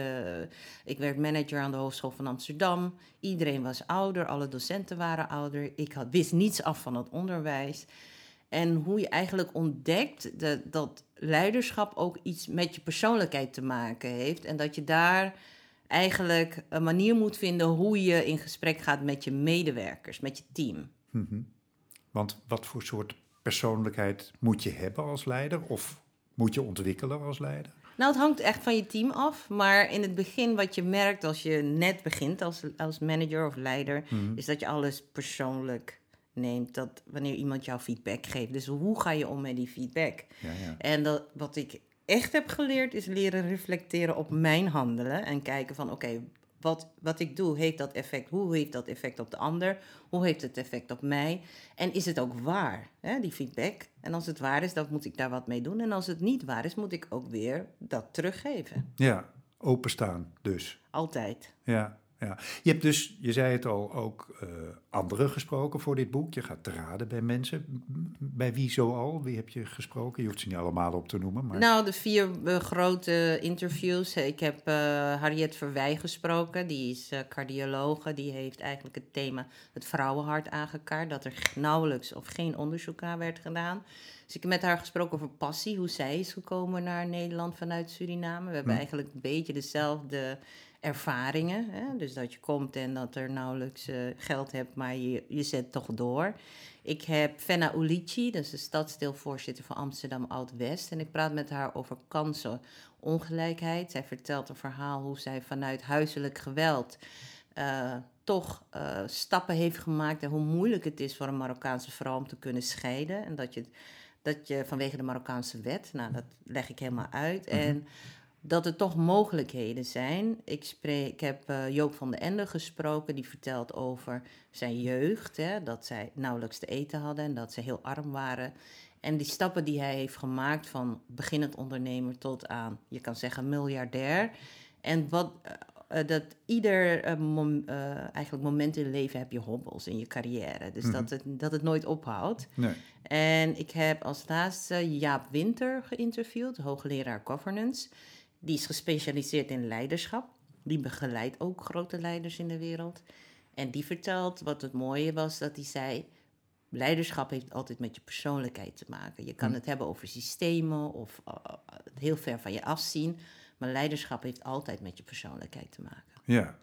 werd manager aan de Hogeschool van Amsterdam. Iedereen was ouder, alle docenten waren ouder. Ik wist niets af van het onderwijs. En hoe je eigenlijk ontdekt dat leiderschap ook iets met je persoonlijkheid te maken heeft. En dat je daar eigenlijk een manier moet vinden hoe je in gesprek gaat met je medewerkers, met je team. Mm-hmm. Want wat voor soort persoonlijkheid moet je hebben als leider of moet je ontwikkelen als leider? Nou, het hangt echt van je team af. Maar in het begin wat je merkt als je net begint als manager of leider... Mm-hmm. is dat je alles persoonlijk neemt, dat wanneer iemand jou feedback geeft. Dus hoe ga je om met die feedback? Ja. En wat ik echt heb geleerd is leren reflecteren op mijn handelen... en kijken van oké, wat ik doe, heeft dat effect? Hoe heeft dat effect op de ander? Hoe heeft het effect op mij? En is het ook waar, hè, die feedback? En als het waar is, dan moet ik daar wat mee doen. En als het niet waar is, moet ik ook weer dat teruggeven. Ja, openstaan dus. Altijd. Ja, Ja. Je hebt dus, je zei het al, ook anderen gesproken voor dit boek. Je gaat te raden bij mensen. Bij wie zoal? Wie heb je gesproken? Je hoeft ze niet allemaal op te noemen. Maar... Nou, de 4 grote interviews. Ik heb Harriet Verwij gesproken. Die is cardiologe. Die heeft eigenlijk het thema het vrouwenhart aangekaart. Dat er nauwelijks of geen onderzoek aan werd gedaan. Dus ik heb met haar gesproken over passie. Hoe zij is gekomen naar Nederland vanuit Suriname. We hebben eigenlijk een beetje dezelfde... ervaringen, hè? Dus dat je komt en dat er nauwelijks geld hebt, maar je zet toch door. Ik heb Fenna Ulici, dat is de stadsdeelvoorzitter van Amsterdam Oud-West, en ik praat met haar over kansenongelijkheid. Zij vertelt een verhaal hoe zij vanuit huiselijk geweld toch stappen heeft gemaakt en hoe moeilijk het is voor een Marokkaanse vrouw om te kunnen scheiden en dat je vanwege de Marokkaanse wet, nou dat leg ik helemaal uit en dat er toch mogelijkheden zijn. Ik heb Joop van den Ende gesproken. Die vertelt over zijn jeugd. Hè, dat zij nauwelijks te eten hadden. En dat ze heel arm waren. En die stappen die hij heeft gemaakt. Van beginnend ondernemer tot aan. Je kan zeggen miljardair. En wat... dat ieder eigenlijk moment in het leven heb je hobbels in je carrière. Dus dat het nooit ophoudt. Nee. En ik heb als laatste Jaap Winter geïnterviewd, hoogleraar governance. Die is gespecialiseerd in leiderschap. Die begeleidt ook grote leiders in de wereld. En die vertelt wat het mooie was, dat hij zei... leiderschap heeft altijd met je persoonlijkheid te maken. Je kan het hebben over systemen of heel ver van je afzien... Maar leiderschap heeft altijd met je persoonlijkheid te maken. Ja,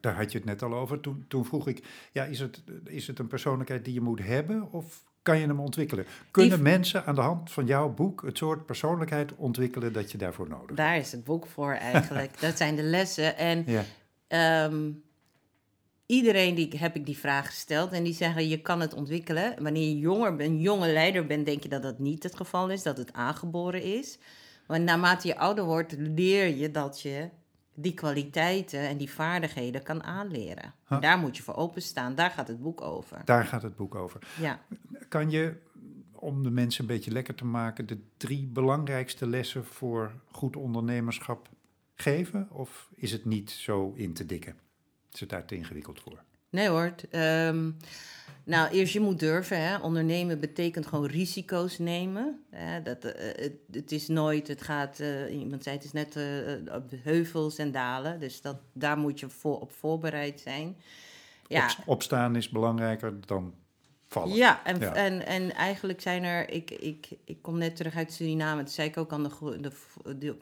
daar had je het net al over. Toen vroeg ik, ja, is het een persoonlijkheid die je moet hebben of kan je hem ontwikkelen? Kunnen mensen aan de hand van jouw boek het soort persoonlijkheid ontwikkelen dat je daarvoor nodig hebt? Daar is het boek voor eigenlijk. Dat zijn de lessen. En ja. Iedereen heb ik die vraag gesteld en die zeggen je kan het ontwikkelen. Wanneer je een jonge leider bent, denk je dat dat niet het geval is, dat het aangeboren is. Maar naarmate je ouder wordt, leer je dat je die kwaliteiten en die vaardigheden kan aanleren. Huh. Daar moet je voor openstaan, daar gaat het boek over. Daar gaat het boek over. Ja. Kan je, om de mensen een beetje lekker te maken, de 3 belangrijkste lessen voor goed ondernemerschap geven? Of is het niet zo in te dikken? Is het daar te ingewikkeld voor? Nee hoor. Nou, eerst je moet durven. Hè. Ondernemen betekent gewoon risico's nemen. Hè. Het is nooit, het gaat, iemand zei het is net op heuvels en dalen. Dus daar moet je op voorbereid zijn. Ja. Opstaan is belangrijker dan vallen. Ja, en eigenlijk zijn er, ik kom net terug uit Suriname. Toen zei ik ook aan de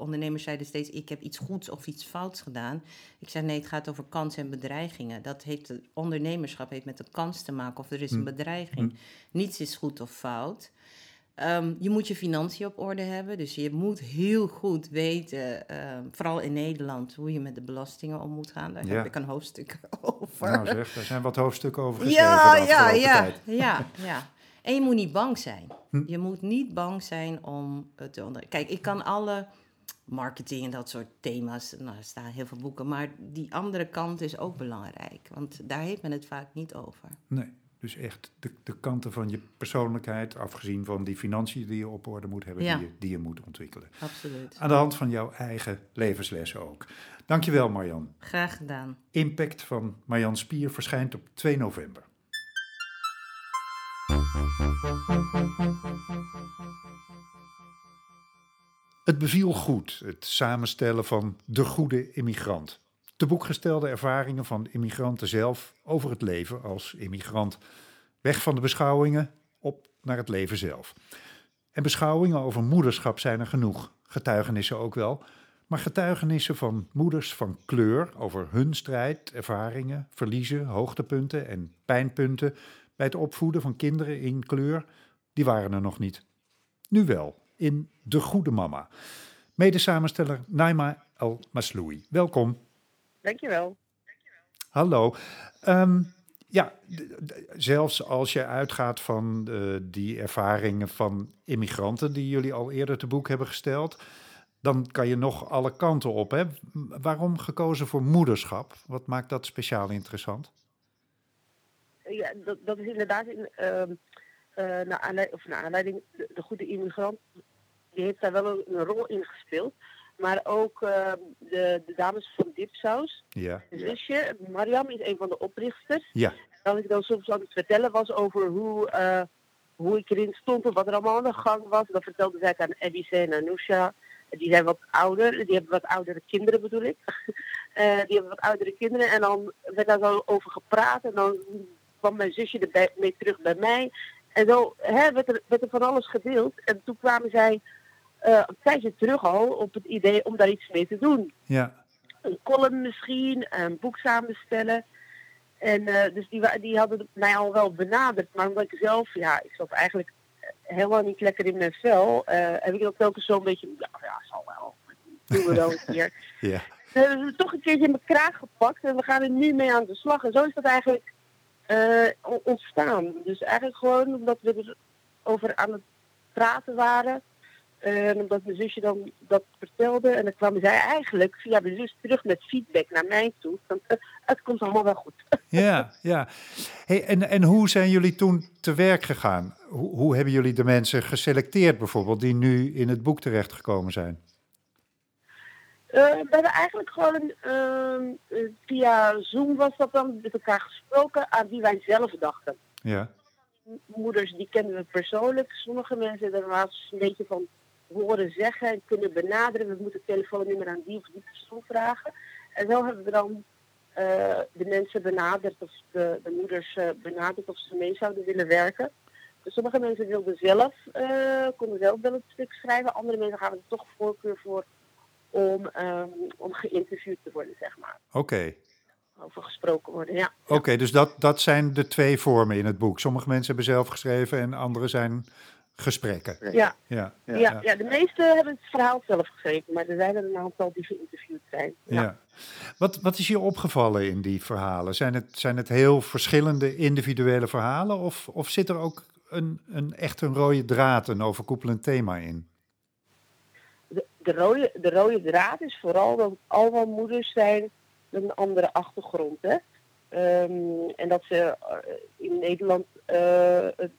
ondernemers zeiden steeds, ik heb iets goeds of iets fouts gedaan. Ik zei, nee, het gaat over kansen en bedreigingen. Ondernemerschap heeft met de kans te maken of er is een bedreiging. Niets is goed of fout. Je moet je financiën op orde hebben. Dus je moet heel goed weten, vooral in Nederland, hoe je met de belastingen om moet gaan. Daar heb ik een hoofdstuk over. Nou zeg, daar zijn wat hoofdstukken over geschreven. Ja. En je moet niet bang zijn. Je moet niet bang zijn om te ondernemen. Kijk, ik kan alle marketing en dat soort thema's, nou, er staan heel veel boeken, maar die andere kant is ook belangrijk. Want daar heeft men het vaak niet over. Nee, dus echt de kanten van je persoonlijkheid, afgezien van die financiën die je op orde moet hebben, die je moet ontwikkelen. Absoluut. Aan de hand van jouw eigen levenslessen ook. Dankjewel, Marjan. Graag gedaan. Impact van Marjan Spier verschijnt op 2 november. Het beviel goed, het samenstellen van De Goede Immigrant. Te boek gestelde ervaringen van immigranten zelf over het leven als immigrant. Weg van de beschouwingen, op naar het leven zelf. En beschouwingen over moederschap zijn er genoeg, getuigenissen ook wel. Maar getuigenissen van moeders van kleur over hun strijd, ervaringen, verliezen, hoogtepunten en pijnpunten... bij het opvoeden van kinderen in kleur, die waren er nog niet. Nu wel, in De Goede Mama. Medesamensteller Naima El-Masloui, welkom. Dankjewel. Hallo. Zelfs als je uitgaat van die ervaringen van immigranten... die jullie al eerder te boek hebben gesteld... dan kan je nog alle kanten op, hè? Waarom gekozen voor moederschap? Wat maakt dat speciaal interessant? Ja, dat is inderdaad naar aanleiding de goede immigrant. Die heeft daar wel een rol in gespeeld. Maar ook de dames van Dipsaus. Ja. Zusje, Mariam is een van de oprichters. Ja. Dat ik dan soms aan het vertellen was over hoe ik erin stond of wat er allemaal aan de gang was. Dat vertelde zij aan Ebice en Anousha. Die zijn wat ouder. Die hebben wat oudere kinderen bedoel ik. En dan werd daar zo over gepraat. En dan kwam mijn zusje erbij, mee terug bij mij. En zo werd er van alles gedeeld. En toen kwamen zij een tijdje terug al op het idee om daar iets mee te doen. Ja. Een column misschien, een boek samenstellen. En dus die hadden mij al wel benaderd. Maar omdat ik zelf, ik zat eigenlijk helemaal niet lekker in mijn vel. Heb ik dat telkens zo'n beetje, zal wel. Doen we wel een keer. Ja. We hebben het toch een keertje in mijn kraag gepakt. En we gaan er nu mee aan de slag. En zo is dat eigenlijk ontstaan. Dus eigenlijk gewoon omdat we erover aan het praten waren. En omdat mijn zusje dan dat vertelde. En dan kwamen zij eigenlijk via mijn zus terug met feedback naar mij toe. Want het komt allemaal wel goed. Ja, ja. Hey, en hoe zijn jullie toen te werk gegaan? Hoe hebben jullie de mensen geselecteerd bijvoorbeeld die nu in het boek terechtgekomen zijn? We hebben eigenlijk gewoon via Zoom was dat dan met elkaar gesproken aan wie wij zelf dachten. Ja. Moeders die kenden we persoonlijk. Sommige mensen daar was een beetje van horen zeggen en kunnen benaderen. We moeten het telefoonnummer aan die of die persoon vragen. En zo hebben we dan de mensen benaderd of de moeders benaderd of ze mee zouden willen werken. Dus sommige mensen wilden zelf, konden zelf wel het stuk schrijven. Andere mensen gaven er toch voorkeur voor om geïnterviewd te worden, zeg maar. Oké. Over gesproken worden, ja. Oké, dus dat zijn de twee vormen in het boek. Sommige mensen hebben zelf geschreven en andere zijn gesprekken. Ja, de meesten hebben het verhaal zelf geschreven, maar er zijn er een aantal die geïnterviewd zijn. Ja. Ja. Wat is je opgevallen in die verhalen? Zijn het heel verschillende individuele verhalen of zit er ook echt een rode draad, een overkoepelend thema in? De rode draad is vooral dat allemaal moeders zijn met een andere achtergrond. Hè? En dat ze in Nederland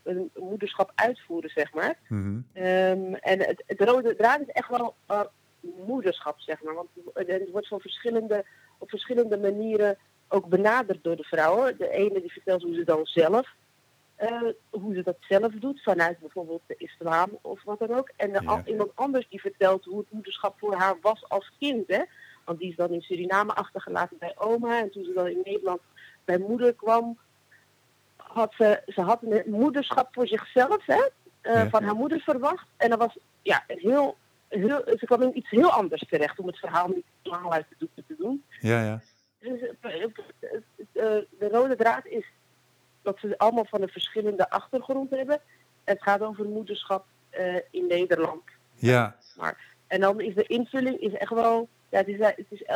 een moederschap uitvoeren, zeg maar. Mm-hmm. En de rode draad is echt wel moederschap, zeg maar. Want het wordt op verschillende manieren ook benaderd door de vrouwen. De ene die vertelt hoe ze dat zelf doet, vanuit bijvoorbeeld de islam of wat dan ook. En iemand anders die vertelt hoe het moederschap voor haar was als kind, hè. Want die is dan in Suriname achtergelaten bij oma. En toen ze dan in Nederland bij moeder kwam, had ze een moederschap voor zichzelf, hè, van haar moeder verwacht. En dat was ze kwam in iets heel anders terecht, om het verhaal niet te lang uit de doeken te doen. Ja, ja. Dus, de rode draad is dat ze allemaal van een verschillende achtergrond hebben. Het gaat over moederschap in Nederland. Ja. En dan is de invulling is echt wel... Ja,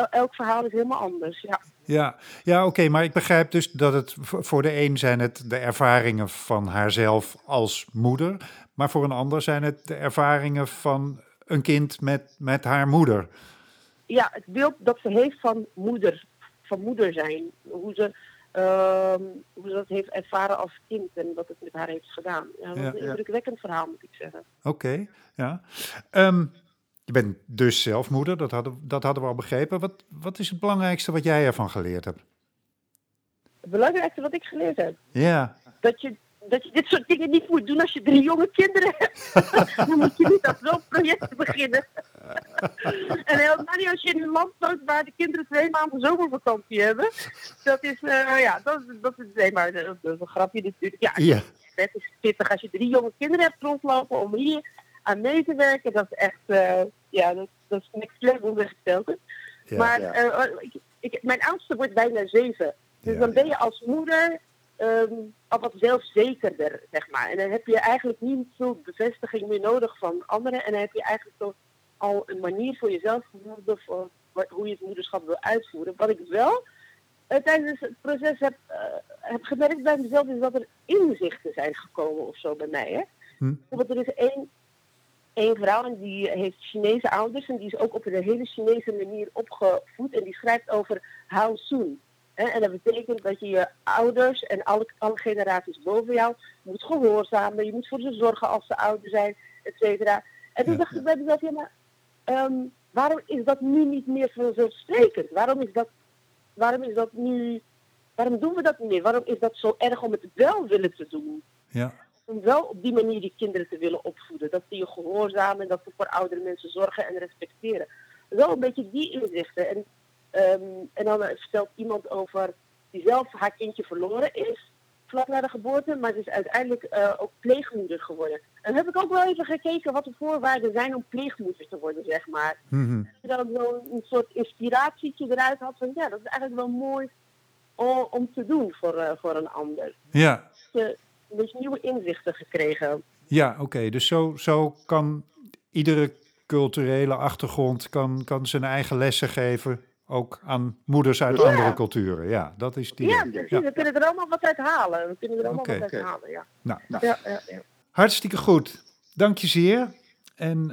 elk verhaal is helemaal anders, ja. Ja, oké, maar ik begrijp dus dat het voor de een zijn het de ervaringen van haarzelf als moeder, maar voor een ander zijn het de ervaringen van een kind met haar moeder. Ja, het beeld dat ze heeft van moeder zijn, hoe ze dat heeft ervaren als kind en wat het met haar heeft gedaan. Ja, dat is een indrukwekkend verhaal, moet ik zeggen. Oké, ja. Je bent dus zelf moeder, dat hadden we al begrepen. Wat is het belangrijkste wat jij ervan geleerd hebt? Het belangrijkste wat ik geleerd heb? Ja. Dat je dit soort dingen niet moet doen als je 3 jonge kinderen hebt. Dan moet je niet aan zo'n project beginnen. En helemaal niet als je in een land woont waar de kinderen 2 maanden zomervakantie hebben. Dat is, dat is nee, maar dat is een grapje natuurlijk. Ja. Het is pittig als je 3 jonge kinderen hebt rondlopen om hier aan mee te werken. Dat is echt... dat is niks level weggesteld. Ja, maar mijn oudste wordt bijna 7. Dus dan ben je als moeder al wat zelfzekerder, zeg maar. En dan heb je eigenlijk niet veel bevestiging meer nodig van anderen. En dan heb je eigenlijk al een manier voor jezelf gevonden voor hoe je het moederschap wil uitvoeren. Wat ik wel tijdens het proces heb gemerkt bij mezelf is dat er inzichten zijn gekomen of zo bij mij. Hè? Want er is één vrouw en die heeft Chinese ouders en die is ook op een hele Chinese manier opgevoed en die schrijft over hao soon. En dat betekent dat je ouders en alle generaties boven jou moet gehoorzamen, je moet voor ze zorgen als ze ouder zijn, et cetera. En toen dacht ik bij mezelf, maar Waarom is dat nu niet meer vanzelfsprekend? Waarom doen we dat niet meer? Waarom is dat zo erg om het wel willen te doen? Ja. Om wel op die manier die kinderen te willen opvoeden. Dat ze je gehoorzamen en dat ze voor oudere mensen zorgen en respecteren. Wel een beetje die inzichten. En dan vertelt iemand over die zelf haar kindje verloren is, vlak na de geboorte, maar ze is uiteindelijk ook pleegmoeder geworden. En heb ik ook wel even gekeken wat de voorwaarden zijn om pleegmoeder te worden, zeg maar. Mm-hmm. Dat ik wel een soort inspiratietje eruit had van, ja, dat is eigenlijk wel mooi om te doen voor een ander. Ja. Dus nieuwe inzichten gekregen. Ja, oké. Dus zo kan iedere culturele achtergrond kan zijn eigen lessen geven, ook aan moeders uit andere culturen. Ja, dat is die. Ja, precies. Ja. We kunnen er allemaal wat uit halen. Ja. Nou. Ja. Hartstikke goed. Dank je zeer. En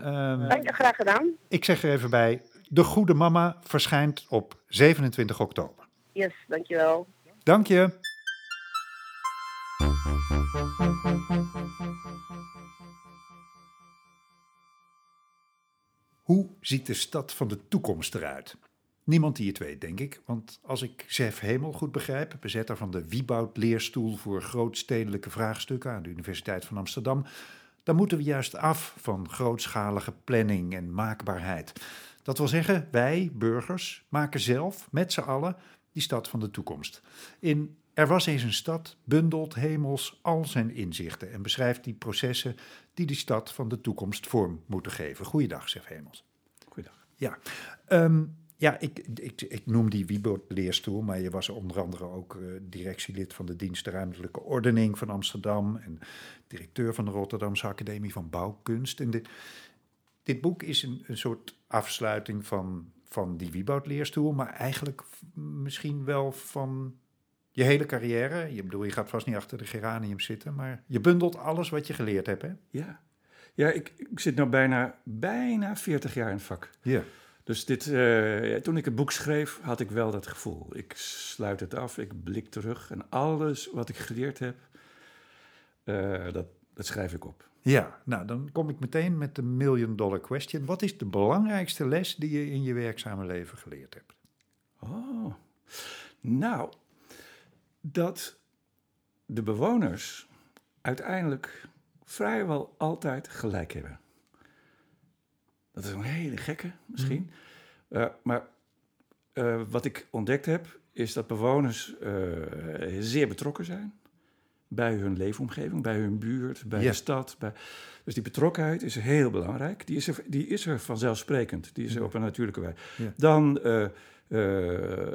graag gedaan. Ik zeg er even bij, De Goede Mama verschijnt op 27 oktober. Yes, dank je wel. Dank je. Hoe ziet de stad van de toekomst eruit? Niemand die het weet, denk ik, want als ik Zef Hemel goed begrijp, bezetter van de Wieboud-leerstoel voor grootstedelijke vraagstukken aan de Universiteit van Amsterdam, dan moeten we juist af van grootschalige planning en maakbaarheid. Dat wil zeggen, wij, burgers, maken zelf, met z'n allen, die stad van de toekomst. In Er was eens een stad bundelt Hemels al zijn inzichten en beschrijft die processen die de stad van de toekomst vorm moeten geven. Goeiedag, Zef Hemels. Goeiedag. Ja, ik noem die Wieboud-leerstoel, maar je was onder andere ook directielid van de dienst ruimtelijke ordening van Amsterdam en directeur van de Rotterdamse Academie van Bouwkunst. En dit boek is een soort afsluiting van die Wieboud-leerstoel, maar eigenlijk misschien wel van je hele carrière. Je gaat vast niet achter de geranium zitten, maar je bundelt alles wat je geleerd hebt, hè? Ja, ik zit nu bijna 40 jaar in het vak. Ja. Dus toen ik het boek schreef, had ik wel dat gevoel. Ik sluit het af, ik blik terug en alles wat ik geleerd heb, dat schrijf ik op. Ja, nou dan kom ik meteen met de $1 million question. Wat is de belangrijkste les die je in je werkzame leven geleerd hebt? Oh, nou, dat de bewoners uiteindelijk vrijwel altijd gelijk hebben. Dat is een hele gekke, misschien. Mm. Maar wat ik ontdekt heb, is dat bewoners zeer betrokken zijn bij hun leefomgeving, bij hun buurt, bij de stad. Dus die betrokkenheid is heel belangrijk. Die is er vanzelfsprekend. Die is er op een natuurlijke wijze. Ja. Dan,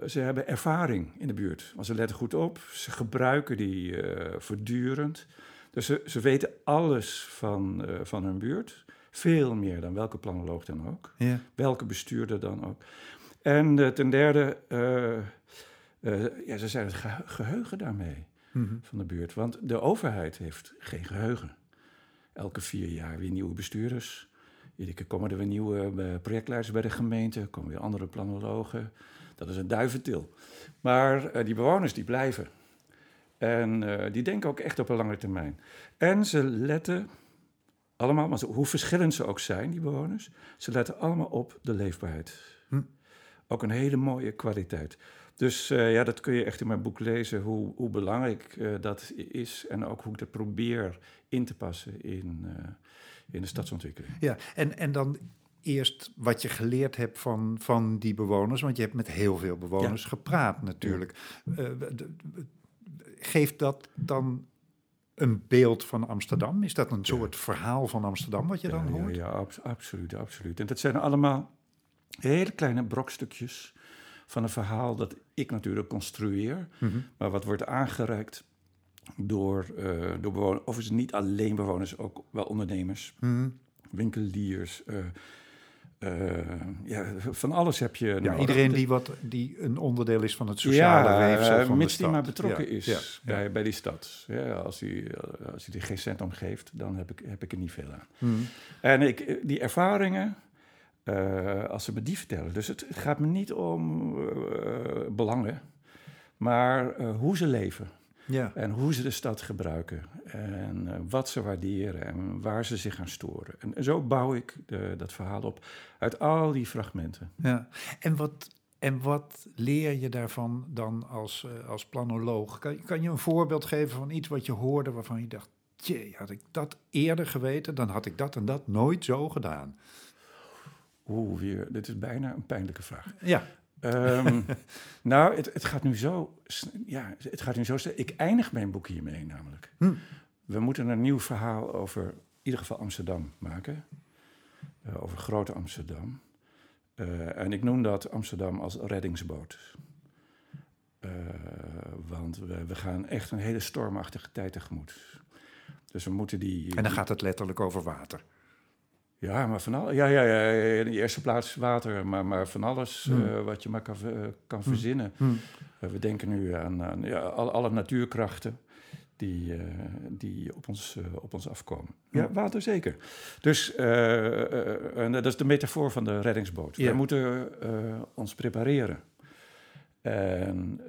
ze hebben ervaring in de buurt. Want ze letten goed op. Ze gebruiken die voortdurend. Dus ze weten alles van hun buurt. Veel meer dan welke planoloog dan ook. Ja. Welke bestuurder dan ook. En ten derde, ze zijn het geheugen daarmee van de buurt. Want de overheid heeft geen geheugen. Elke 4 jaar weer nieuwe bestuurders. Iedere keer komen er weer nieuwe projectleiders bij de gemeente. Komen weer andere planologen. Dat is een duiventil. Maar die bewoners, die blijven. En die denken ook echt op een lange termijn. En ze letten allemaal, maar hoe verschillend ze ook zijn, die bewoners, ze letten allemaal op de leefbaarheid. Hm. Ook een hele mooie kwaliteit. Dus dat kun je echt in mijn boek lezen, hoe belangrijk dat is en ook hoe ik dat probeer in te passen in de stadsontwikkeling. Ja, en dan eerst wat je geleerd hebt van die bewoners, want je hebt met heel veel bewoners gepraat natuurlijk. Ja. Geeft dat dan een beeld van Amsterdam? Is dat een soort verhaal van Amsterdam wat je dan hoort? Ja, absoluut. En dat zijn allemaal hele kleine brokstukjes van een verhaal dat ik natuurlijk construeer, maar wat wordt aangereikt door bewoners. Of is het niet alleen bewoners, ook wel ondernemers, winkeliers. Van alles heb je nodig. Iedereen die een onderdeel is van het sociale weefsel van de stad. Mits die maar betrokken is bij die stad. Ja, als hij er geen cent om geeft, dan heb ik er niet veel aan. Mm. En die ervaringen, als ze me die vertellen. Dus het gaat me niet om belangen, maar hoe ze leven. Ja. En hoe ze de stad gebruiken. En wat ze waarderen en waar ze zich aan storen. En zo bouw ik dat verhaal op uit al die fragmenten. Ja. En wat leer je daarvan dan als planoloog? Kan je een voorbeeld geven van iets wat je hoorde waarvan je dacht... Jee, had ik dat eerder geweten, dan had ik dat en dat nooit zo gedaan. Dit is bijna een pijnlijke vraag. Ja. Nou, het gaat nu zo... Ja, het gaat nu zo... Ik eindig mijn boek hiermee namelijk. We moeten een nieuw verhaal over... in ieder geval Amsterdam maken. Over grote Amsterdam. En ik noem dat Amsterdam als reddingsboot. Want we gaan echt een hele stormachtige tijd tegemoet. Dus we moeten die... En dan gaat het letterlijk over water. Ja, maar van alles. Ja, in de eerste plaats water, maar van alles wat je maar kan verzinnen. We denken nu aan alle natuurkrachten die op ons afkomen. Ja, water zeker. Dus dat is de metafoor van de reddingsboot. Ja. We moeten ons prepareren. En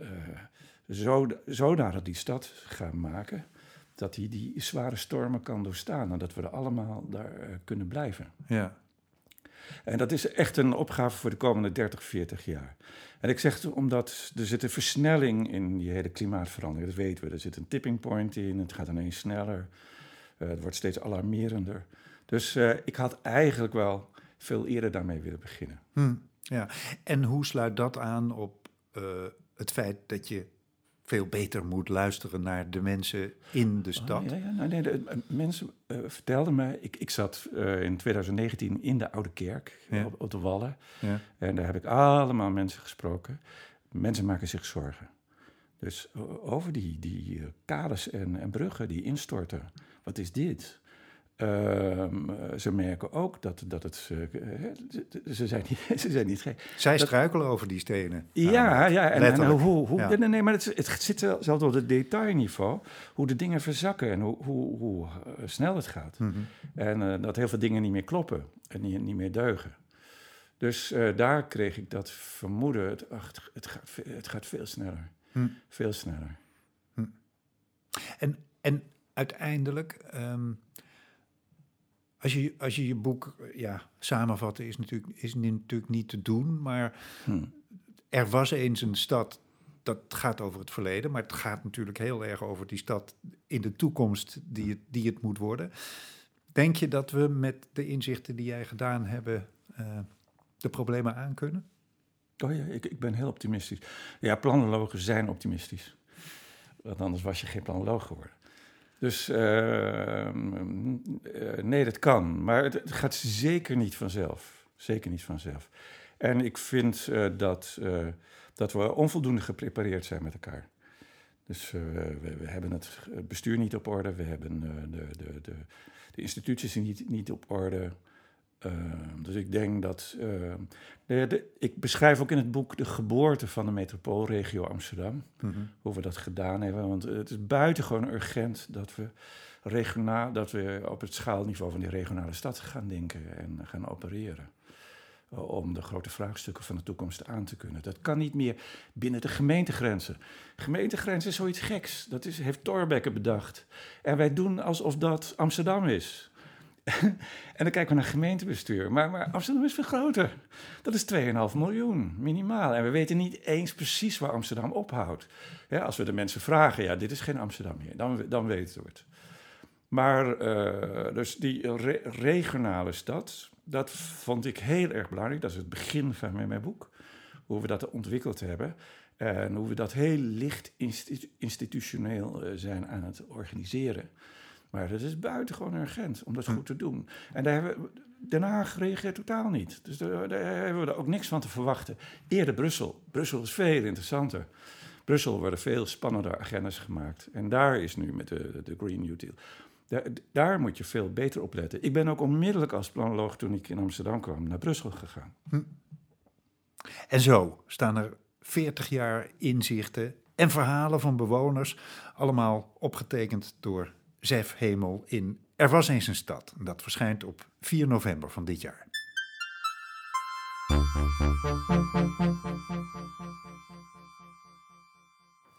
zodanig die stad gaan maken... dat hij die zware stormen kan doorstaan... en dat we er allemaal daar kunnen blijven. Ja. En dat is echt een opgave voor de komende 30, 40 jaar. En ik zeg het omdat er zit een versnelling in die hele klimaatverandering. Dat weten we, er zit een tipping point in. Het gaat ineens sneller. Het wordt steeds alarmerender. Dus ik had eigenlijk wel veel eerder daarmee willen beginnen. Ja. En hoe sluit dat aan op het feit dat je... veel beter moet luisteren naar de mensen in de stad. Mensen vertelden me... Ik zat in 2019 in de Oude Kerk, ja. op de Wallen. Ja. En daar heb ik allemaal mensen gesproken. Mensen maken zich zorgen. Dus over die kades en bruggen die instorten. Wat is dit? Ze merken ook dat het... Ze zijn niet gek. Zij struikelen over die stenen. Ja. En hoe, nee, maar het zit zelfs op het detailniveau. Hoe de dingen verzakken en hoe snel het gaat. Mm-hmm. En dat heel veel dingen niet meer kloppen en niet meer deugen. Dus daar kreeg ik dat vermoeden. Het gaat veel sneller. Veel sneller. En uiteindelijk... Als je je boek samenvatten is natuurlijk niet te doen, maar er was eens een stad, dat gaat over het verleden, maar het gaat natuurlijk heel erg over die stad in de toekomst die het moet worden. Denk je dat we met de inzichten die jij gedaan hebben de problemen aankunnen? Oh ja, ik ben heel optimistisch. Ja, planologen zijn optimistisch. Want anders was je geen planoloog geworden. Dus nee, dat kan. Maar het gaat zeker niet vanzelf. Zeker niet vanzelf. En ik vind dat we onvoldoende geprepareerd zijn met elkaar. Dus we hebben het bestuur niet op orde. We hebben de instituties niet op orde. Dus ik denk dat... ik beschrijf ook in het boek de geboorte van de metropoolregio Amsterdam. Mm-hmm. Hoe we dat gedaan hebben. Want het is buitengewoon urgent dat we op het schaalniveau van die regionale stad gaan denken en gaan opereren. Om de grote vraagstukken van de toekomst aan te kunnen. Dat kan niet meer binnen de gemeentegrenzen. Gemeentegrenzen is zoiets geks. Dat heeft Thorbecke bedacht. En wij doen alsof dat Amsterdam is. En dan kijken we naar gemeentebestuur. Maar Amsterdam is veel groter. Dat is 2,5 miljoen, minimaal. En we weten niet eens precies waar Amsterdam ophoudt. Ja, als we de mensen vragen, dit is geen Amsterdam meer. Dan weten we het. Maar dus die regionale stad, dat vond ik heel erg belangrijk. Dat is het begin van mijn boek. Hoe we dat ontwikkeld hebben. En hoe we dat heel licht institutioneel zijn aan het organiseren. Maar dat is buitengewoon urgent om dat goed te doen. En daar hebben Den Haag reageert totaal niet. Dus daar hebben we ook niks van te verwachten. Eerder Brussel. Brussel is veel interessanter. Brussel worden veel spannender agendas gemaakt. En daar is nu met de Green New Deal. Daar moet je veel beter op letten. Ik ben ook onmiddellijk als planoloog, toen ik in Amsterdam kwam, naar Brussel gegaan. En zo staan er 40 jaar inzichten en verhalen van bewoners. Allemaal opgetekend door... Zef Hemel in Er was eens een stad. Dat verschijnt op 4 november van dit jaar.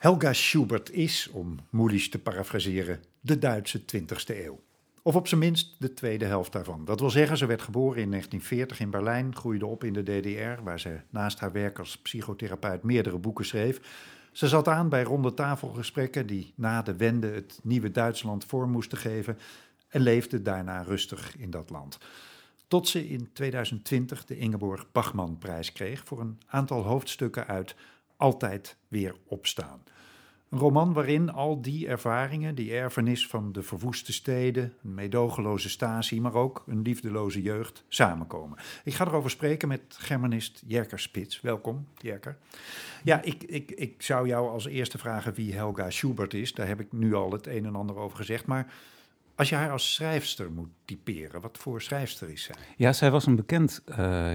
Helga Schubert is, om Mulisch te parafraseren, de Duitse 20e eeuw. Of op zijn minst de tweede helft daarvan. Dat wil zeggen, ze werd geboren in 1940 in Berlijn, groeide op in de DDR, waar ze naast haar werk als psychotherapeut meerdere boeken schreef. Ze zat aan bij ronde tafelgesprekken die na de Wende het nieuwe Duitsland vorm moesten geven en leefde daarna rustig in dat land. Tot ze in 2020 de Ingeborg Bachmann-prijs kreeg voor een aantal hoofdstukken uit Altijd weer opstaan. Een roman waarin al die ervaringen, die erfenis van de verwoeste steden, een meedogenloze Stasi, maar ook een liefdeloze jeugd, samenkomen. Ik ga erover spreken met germanist Jerker Spits. Welkom, Jerker. Ja, ik zou jou als eerste vragen wie Helga Schubert is. Daar heb ik nu al het een en ander over gezegd, maar als je haar als schrijfster moet typeren, wat voor schrijfster is zij? Ja, zij was een bekend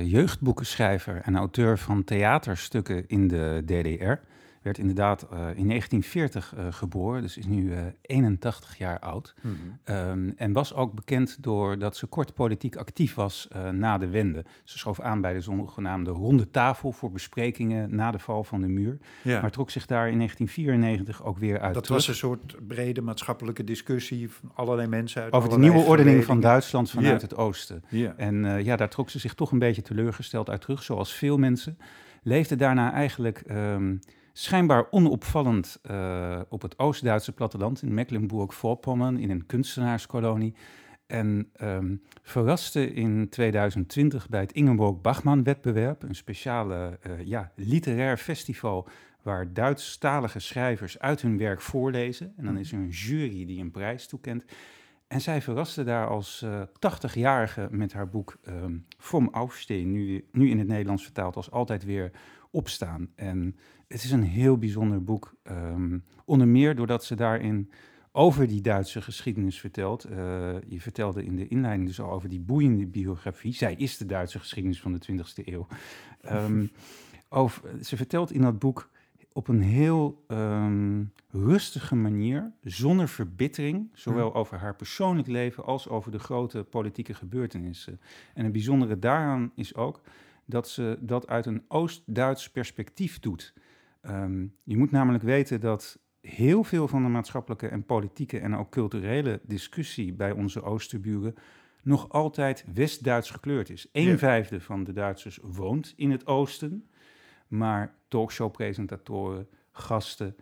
jeugdboekenschrijver en auteur van theaterstukken in de DDR. Werd inderdaad in 1940 geboren, dus is nu 81 jaar oud. Mm-hmm. En was ook bekend doordat ze kort politiek actief was na de Wende. Ze schoof aan bij de zogenaamde ronde tafel voor besprekingen na de val van de muur. Ja. Maar trok zich daar in 1994 ook weer uit. Dat terug. Was een soort brede maatschappelijke discussie van allerlei mensen uit over de nieuwe ordening van Duitsland vanuit het oosten. Yeah. En daar trok ze zich toch een beetje teleurgesteld uit terug, zoals veel mensen. Leefde daarna eigenlijk schijnbaar onopvallend op het Oost-Duitse platteland in Mecklenburg-Vorpommern in een kunstenaarskolonie. En verraste in 2020 bij het Ingeborg Bachmann-wedbewerp, een speciale literair festival waar Duitsstalige schrijvers uit hun werk voorlezen. En dan is er een jury die een prijs toekent. En zij verraste daar als 80-jarige met haar boek Vom Aufstehen, nu in het Nederlands vertaald als Altijd weer opstaan. En het is een heel bijzonder boek, onder meer doordat ze daarin over die Duitse geschiedenis vertelt. Je vertelde in de inleiding dus al over die boeiende biografie. Zij is de Duitse geschiedenis van de 20e eeuw. Ze vertelt in dat boek op een heel rustige manier, zonder verbittering, zowel over haar persoonlijk leven als over de grote politieke gebeurtenissen. En het bijzondere daaraan is ook dat ze dat uit een Oost-Duits perspectief doet. Je moet namelijk weten dat heel veel van de maatschappelijke en politieke en ook culturele discussie bij onze oosterburen nog altijd West-Duits gekleurd is. 1/5 van de Duitsers woont in het oosten, maar talkshow-presentatoren, gasten,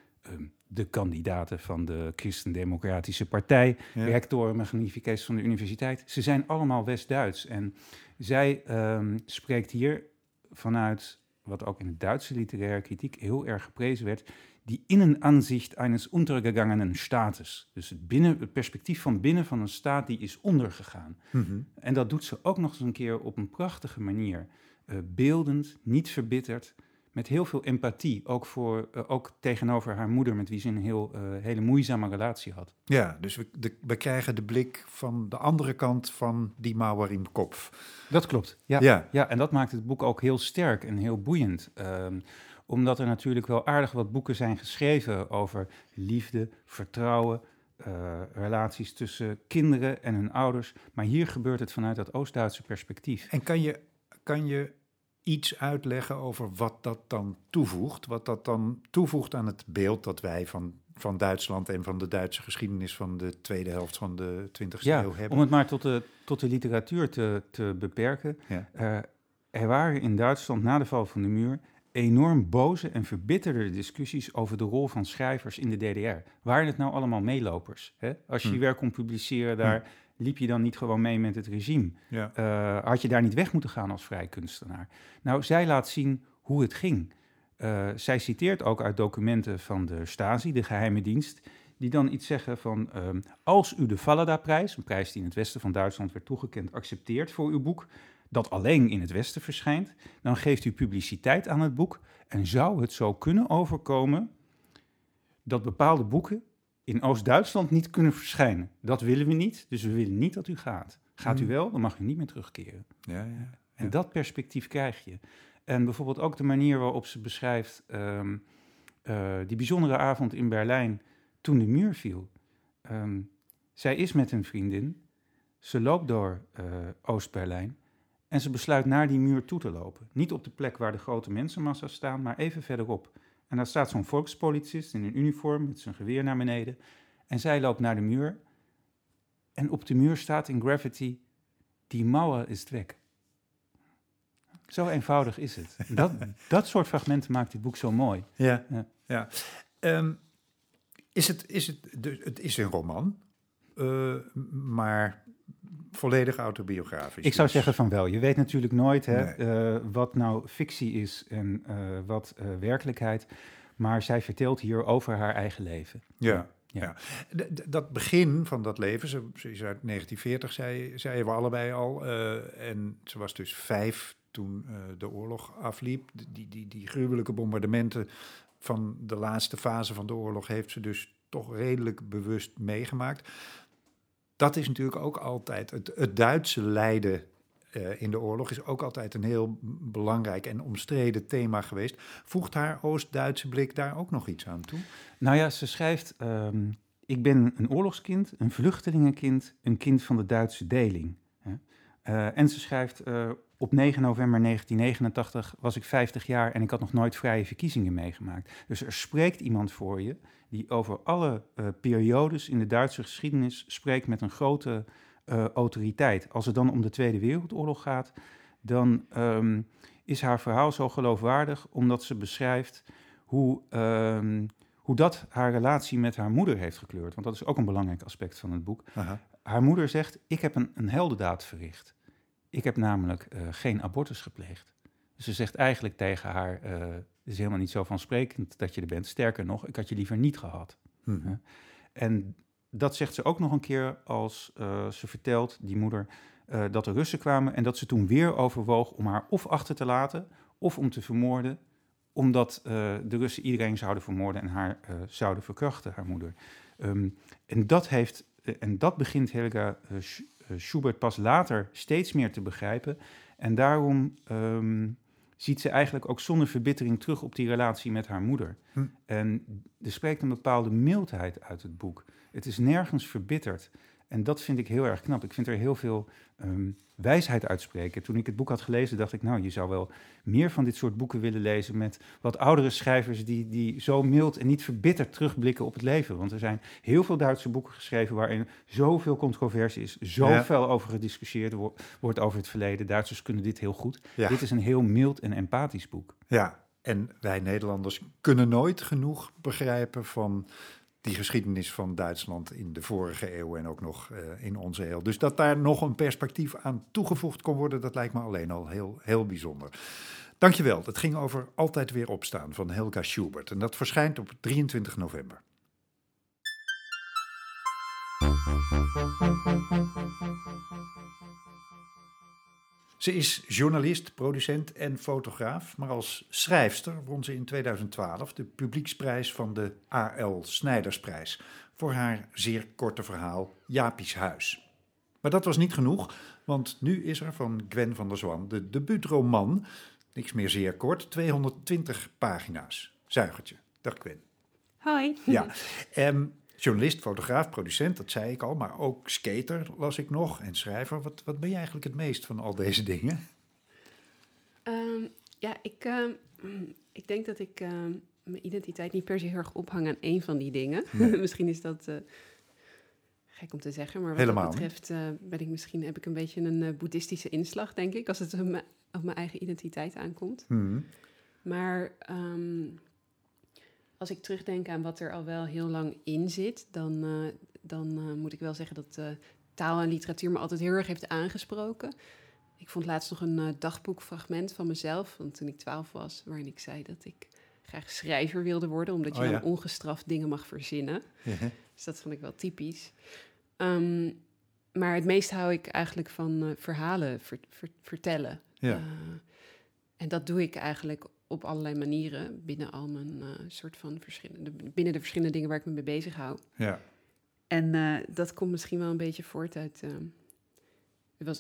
de kandidaten van de Christendemocratische Partij, rectoren, magnificates van de universiteit, ze zijn allemaal West-Duits. En zij spreekt hier vanuit, wat ook in de Duitse literaire kritiek heel erg geprezen werd, die Innenansicht eines untergegangenen Staates. Dus het perspectief van binnen van een staat die is ondergegaan. Mm-hmm. En dat doet ze ook nog eens een keer op een prachtige manier. Beeldend, niet verbitterd, met heel veel empathie, ook tegenover haar moeder, met wie ze een hele moeizame relatie had. Ja, dus we krijgen de blik van de andere kant van die Mauer im Kopf. Dat klopt, ja. En dat maakt het boek ook heel sterk en heel boeiend. Omdat er natuurlijk wel aardig wat boeken zijn geschreven over liefde, vertrouwen, relaties tussen kinderen en hun ouders. Maar hier gebeurt het vanuit dat Oost-Duitse perspectief. En kan je iets uitleggen over wat dat dan toevoegt? Wat dat dan toevoegt aan het beeld dat wij van Duitsland en van de Duitse geschiedenis van de tweede helft van de 20e eeuw hebben? Om het maar tot de literatuur te beperken. Ja. Er waren in Duitsland na de val van de muur enorm boze en verbitterde discussies over de rol van schrijvers in de DDR. Waren het nou allemaal meelopers? Hè? Als je je werk kon publiceren daar, liep je dan niet gewoon mee met het regime? Ja. Had je daar niet weg moeten gaan als vrij kunstenaar? Nou, zij laat zien hoe het ging. Zij citeert ook uit documenten van de Stasi, de geheime dienst, die dan iets zeggen van, als u de Fallada-prijs, een prijs die in het westen van Duitsland werd toegekend, accepteert voor uw boek, dat alleen in het westen verschijnt, dan geeft u publiciteit aan het boek en zou het zo kunnen overkomen dat bepaalde boeken in Oost-Duitsland niet kunnen verschijnen. Dat willen we niet, dus we willen niet dat u gaat. Gaat u wel, dan mag u niet meer terugkeren. Ja. En dat perspectief krijg je. En bijvoorbeeld ook de manier waarop ze beschrijft die bijzondere avond in Berlijn toen de muur viel. Zij is met een vriendin, ze loopt door Oost-Berlijn en ze besluit naar die muur toe te lopen. Niet op de plek waar de grote mensenmassa's staan, maar even verderop. En daar staat zo'n volkspolitist in een uniform met zijn geweer naar beneden. En zij loopt naar de muur. En op de muur staat in graffiti: die Mauer is weg. Zo eenvoudig is het. Dat soort fragmenten maakt dit boek zo mooi. Ja. Het is een roman, maar volledig autobiografisch. Ik zou zeggen van wel. Je weet natuurlijk nooit wat nou fictie is en wat werkelijkheid. Maar zij vertelt hier over haar eigen leven. Ja. Dat begin van dat leven, ze is uit 1940, zeiden we allebei al. En ze was dus 5 toen de oorlog afliep. Die gruwelijke bombardementen van de laatste fase van de oorlog heeft ze dus toch redelijk bewust meegemaakt. Dat is natuurlijk ook altijd, het Duitse lijden in de oorlog is ook altijd een heel belangrijk en omstreden thema geweest. Voegt haar Oost-Duitse blik daar ook nog iets aan toe? Nou ja, ze schrijft, ik ben een oorlogskind, een vluchtelingenkind, een kind van de Duitse deling. En ze schrijft, op 9 november 1989 was ik 50 jaar en ik had nog nooit vrije verkiezingen meegemaakt. Dus er spreekt iemand voor je die over alle periodes in de Duitse geschiedenis spreekt met een grote autoriteit. Als het dan om de Tweede Wereldoorlog gaat, dan is haar verhaal zo geloofwaardig, omdat ze beschrijft hoe dat haar relatie met haar moeder heeft gekleurd. Want dat is ook een belangrijk aspect van het boek. Aha. Haar moeder zegt, ik heb een heldendaad verricht. Ik heb namelijk geen abortus gepleegd. Dus ze zegt eigenlijk tegen haar, het is helemaal niet zo vansprekend dat je er bent. Sterker nog, ik had je liever niet gehad. Hmm. En dat zegt ze ook nog een keer als ze vertelt, die moeder, dat de Russen kwamen en dat ze toen weer overwoog om haar of achter te laten of om te vermoorden, omdat de Russen iedereen zouden vermoorden en haar zouden verkrachten, haar moeder. En dat begint Helga Schubert pas later steeds meer te begrijpen. En daarom ziet ze eigenlijk ook zonder verbittering terug op die relatie met haar moeder. Hm. En er spreekt een bepaalde mildheid uit het boek. Het is nergens verbitterd. En dat vind ik heel erg knap. Ik vind er heel veel wijsheid uitspreken. Toen ik het boek had gelezen, dacht ik, nou, je zou wel meer van dit soort boeken willen lezen met wat oudere schrijvers die zo mild en niet verbitterd terugblikken op het leven. Want er zijn heel veel Duitse boeken geschreven waarin zoveel controversie is, zoveel over gediscussieerd wordt over het verleden. Duitsers kunnen dit heel goed. Ja. Dit is een heel mild en empathisch boek. Ja, en wij Nederlanders kunnen nooit genoeg begrijpen van die geschiedenis van Duitsland in de vorige eeuw en ook nog in onze eeuw. Dus dat daar nog een perspectief aan toegevoegd kon worden, dat lijkt me alleen al heel, heel bijzonder. Dankjewel, dat ging over Altijd weer opstaan van Helga Schubert. En dat verschijnt op 23 november. Ze is journalist, producent en fotograaf, maar als schrijfster won ze in 2012 de publieksprijs van de A.L. Snijdersprijs voor haar zeer korte verhaal Jaapie's Huis. Maar dat was niet genoeg, want nu is er van Gwen van der Zwan de debuutroman, niks meer zeer kort, 220 pagina's. Zuigertje. Dag Gwen. Hoi. Ja, journalist, fotograaf, producent, dat zei ik al, maar ook skater las ik nog en schrijver. Wat ben je eigenlijk het meest van al deze dingen? Ik denk dat ik mijn identiteit niet per se heel erg ophang aan één van die dingen. Nee. Misschien is dat gek om te zeggen, maar wat dat betreft heb ik een beetje een boeddhistische inslag, denk ik, als het op mijn eigen identiteit aankomt. Mm. Maar als ik terugdenk aan wat er al wel heel lang in zit, dan moet ik wel zeggen dat taal en literatuur me altijd heel erg heeft aangesproken. Ik vond laatst nog een dagboekfragment van mezelf, want toen ik 12 was, waarin ik zei dat ik graag schrijver wilde worden, omdat je dan ongestraft dingen mag verzinnen. Ja. Dus dat vond ik wel typisch. Maar het meest hou ik eigenlijk van verhalen vertellen. Ja. En dat doe ik eigenlijk op allerlei manieren binnen al mijn soort van verschillende, binnen de verschillende dingen waar ik me mee bezig hou. Ja. En dat komt misschien wel een beetje voort uit.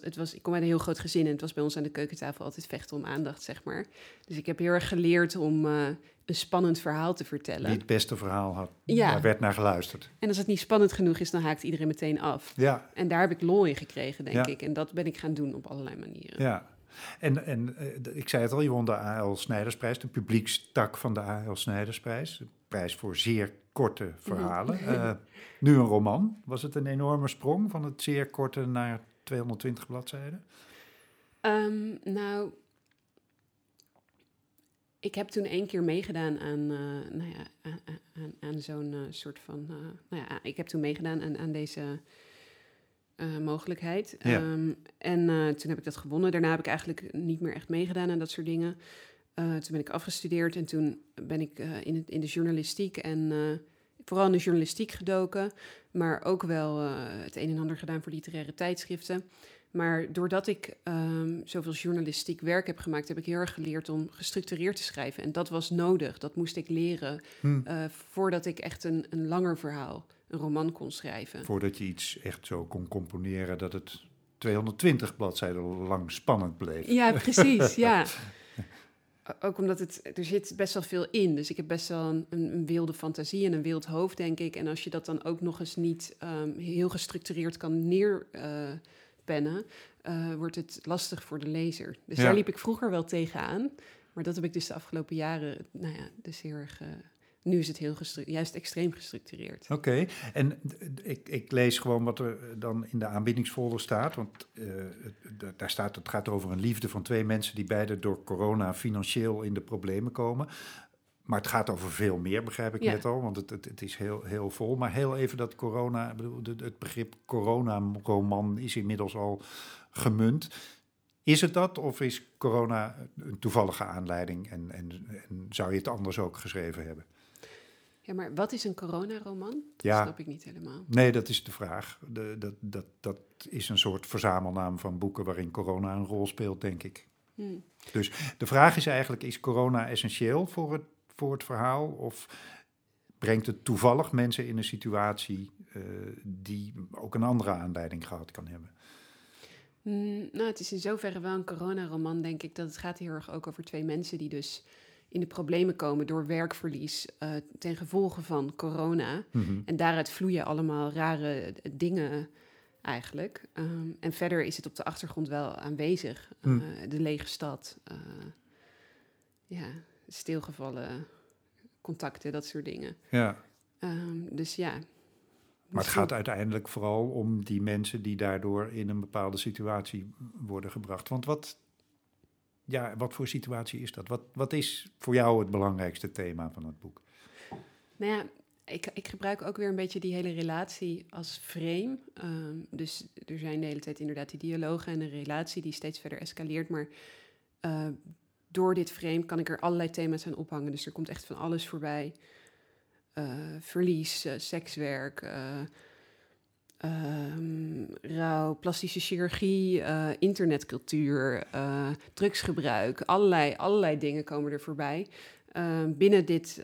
Ik kom uit een heel groot gezin en het was bij ons aan de keukentafel altijd vechten om aandacht, zeg maar. Dus ik heb heel erg geleerd om een spannend verhaal te vertellen. Die het beste verhaal had. Ja. Daar werd naar geluisterd. En als het niet spannend genoeg is, dan haakt iedereen meteen af. Ja. En daar heb ik lol in gekregen, denk ik. En dat ben ik gaan doen op allerlei manieren. Ja. En ik zei het al, je won de A.L. Snijdersprijs, de publiekstak van de A.L. Snijdersprijs. Een prijs voor zeer korte verhalen. Nu een roman. Was het een enorme sprong van het zeer korte naar 220 bladzijden? Nou, ik heb toen 1 keer meegedaan aan zo'n soort van... ik heb toen meegedaan aan deze... mogelijkheid. Ja. Toen heb ik dat gewonnen. Daarna heb ik eigenlijk niet meer echt meegedaan aan dat soort dingen. Toen ben ik afgestudeerd en toen ben ik in de journalistiek en vooral in de journalistiek gedoken, maar ook wel het een en ander gedaan voor literaire tijdschriften. Maar doordat ik zoveel journalistiek werk heb gemaakt, heb ik heel erg geleerd om gestructureerd te schrijven. En dat was nodig, dat moest ik leren voordat ik echt een langer verhaal, een roman kon schrijven. Voordat je iets echt zo kon componeren dat het 220 bladzijden lang spannend bleef. Ja, precies, ja. Ook omdat er zit best wel veel in. Dus ik heb best wel een wilde fantasie en een wild hoofd, denk ik. En als je dat dan ook nog eens niet heel gestructureerd kan neerpennen, wordt het lastig voor de lezer. Dus daar liep ik vroeger wel tegenaan. Maar dat heb ik dus de afgelopen jaren, dus heel erg... Nu is het heel juist extreem gestructureerd. Oké. En ik lees gewoon wat er dan in de aanbiedingsfolder staat. Want daar staat, het gaat over een liefde van 2 mensen die beide door corona financieel in de problemen komen. Maar het gaat over veel meer, begrijp ik net al. Want het is heel, heel vol. Maar heel even dat corona, het begrip corona-roman is inmiddels al gemunt. Is het dat of is corona een toevallige aanleiding en zou je het anders ook geschreven hebben? Ja, maar wat is een coronaroman? Dat snap ik niet helemaal. Nee, dat is de vraag. Dat is een soort verzamelnaam van boeken waarin corona een rol speelt, denk ik. Dus de vraag is eigenlijk, is corona essentieel voor het verhaal? Of brengt het toevallig mensen in een situatie die ook een andere aanleiding gehad kan hebben? Het is in zoverre wel een coronaroman, denk ik, dat het gaat heel erg ook over 2 mensen die dus in de problemen komen door werkverlies ten gevolge van corona. Mm-hmm. En daaruit vloeien allemaal rare dingen eigenlijk. En verder is het op de achtergrond wel aanwezig. De lege stad, stilgevallen contacten, dat soort dingen. Ja. Maar het gaat uiteindelijk vooral om die mensen die daardoor in een bepaalde situatie worden gebracht. Want wat voor situatie is dat? Wat is voor jou het belangrijkste thema van het boek? Nou ja, ik gebruik ook weer een beetje die hele relatie als frame. Dus er zijn de hele tijd inderdaad die dialogen en een relatie die steeds verder escaleert. Maar door dit frame kan ik er allerlei thema's aan ophangen. Dus er komt echt van alles voorbij. Verlies, sekswerk, rouw, plastische chirurgie, internetcultuur, drugsgebruik. Allerlei dingen komen er voorbij binnen dit